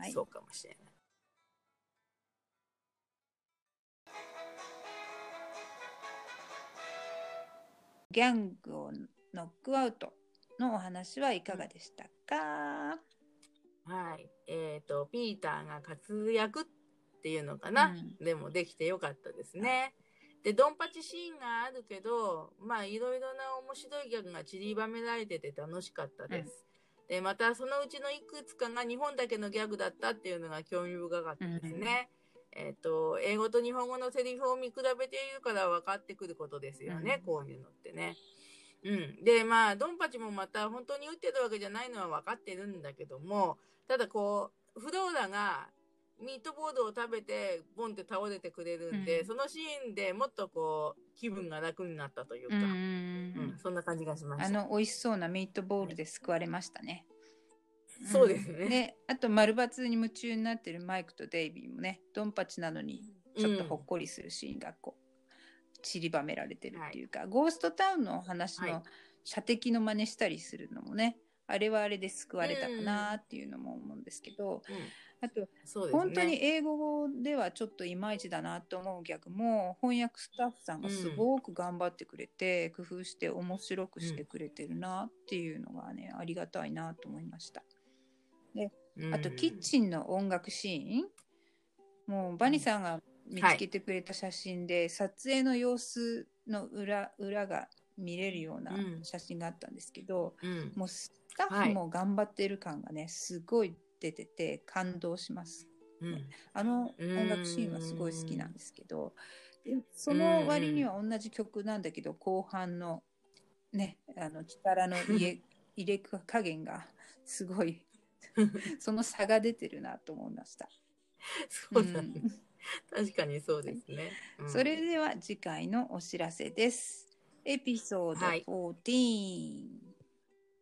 はい。そうかもしれない。ギャングをノックアウトのお話はいかがでしたか？はい、ピーターが活躍っていうのかな、うん、でもできてよかったですね。でドンパチシーンがあるけど、まあいろいろな面白いギャグが散りばめられてて楽しかったです、でまたそのうちのいくつかが日本だけのギャグだったっていうのが興味深かったですね、うん、英語と日本語のセリフを見比べているから分かってくることですよね、うん、こういうのってね、うん、でまあドンパチもまた本当に打ってるわけじゃないのは分かってるんだけども、ただこうフローラがミートボールを食べてボンって倒れてくれるんで、うん、そのシーンでもっとこう気分が楽になったというか、うん、うん、そんな感じがしました。美味しそうなミートボールで救われましたね、うん、そうですね。であと丸抜に夢中になってるマイクとデイビーもね、ドンパチなのにちょっとほっこりするシーンがこう散りばめられてるっていうか、はい、ゴーストタウンの話の射的の真似したりするのもね、はいあれはあれで救われたかなっていうのも思うんですけど、うん、あと、そうですね、本当に英語ではちょっといまいちだなと思うギャグも翻訳スタッフさんがすごく頑張ってくれて、うん、工夫して面白くしてくれてるなっていうのがね、うん、ありがたいなと思いました。で、あとキッチンの音楽シーンもうバニさんが見つけてくれた写真で、うんはい、撮影の様子の裏が見れるような写真があったんですけど、うん、もうスタッフも頑張ってる感がね、はい、すごい出てて感動します、うん、音楽シーンはすごい好きなんですけど、でその割には同じ曲なんだけど後半のね力の入れ加減がすごいその差が出てるなと思いました。そうだね、うん、確かにそうですね、うん、それでは次回のお知らせです。エピソード14、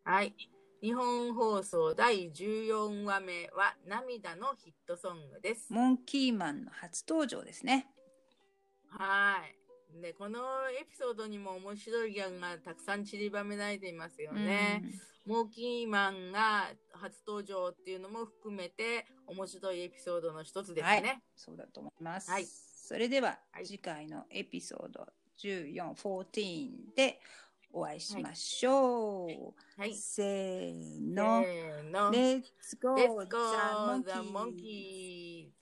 はい、はい、日本放送第14話目は涙のヒットソングです。モンキーマンの初登場ですね。はいでこのエピソードにも面白いギャグがたくさん散りばめられていますよね、うん、モンキーマンが初登場っていうのも含めて面白いエピソードの一つですね、はい、そうだと思います、はい、それでは、はい、次回のエピソード14でお会いしましょう、はいはい、せーの、レッツゴーザモンキー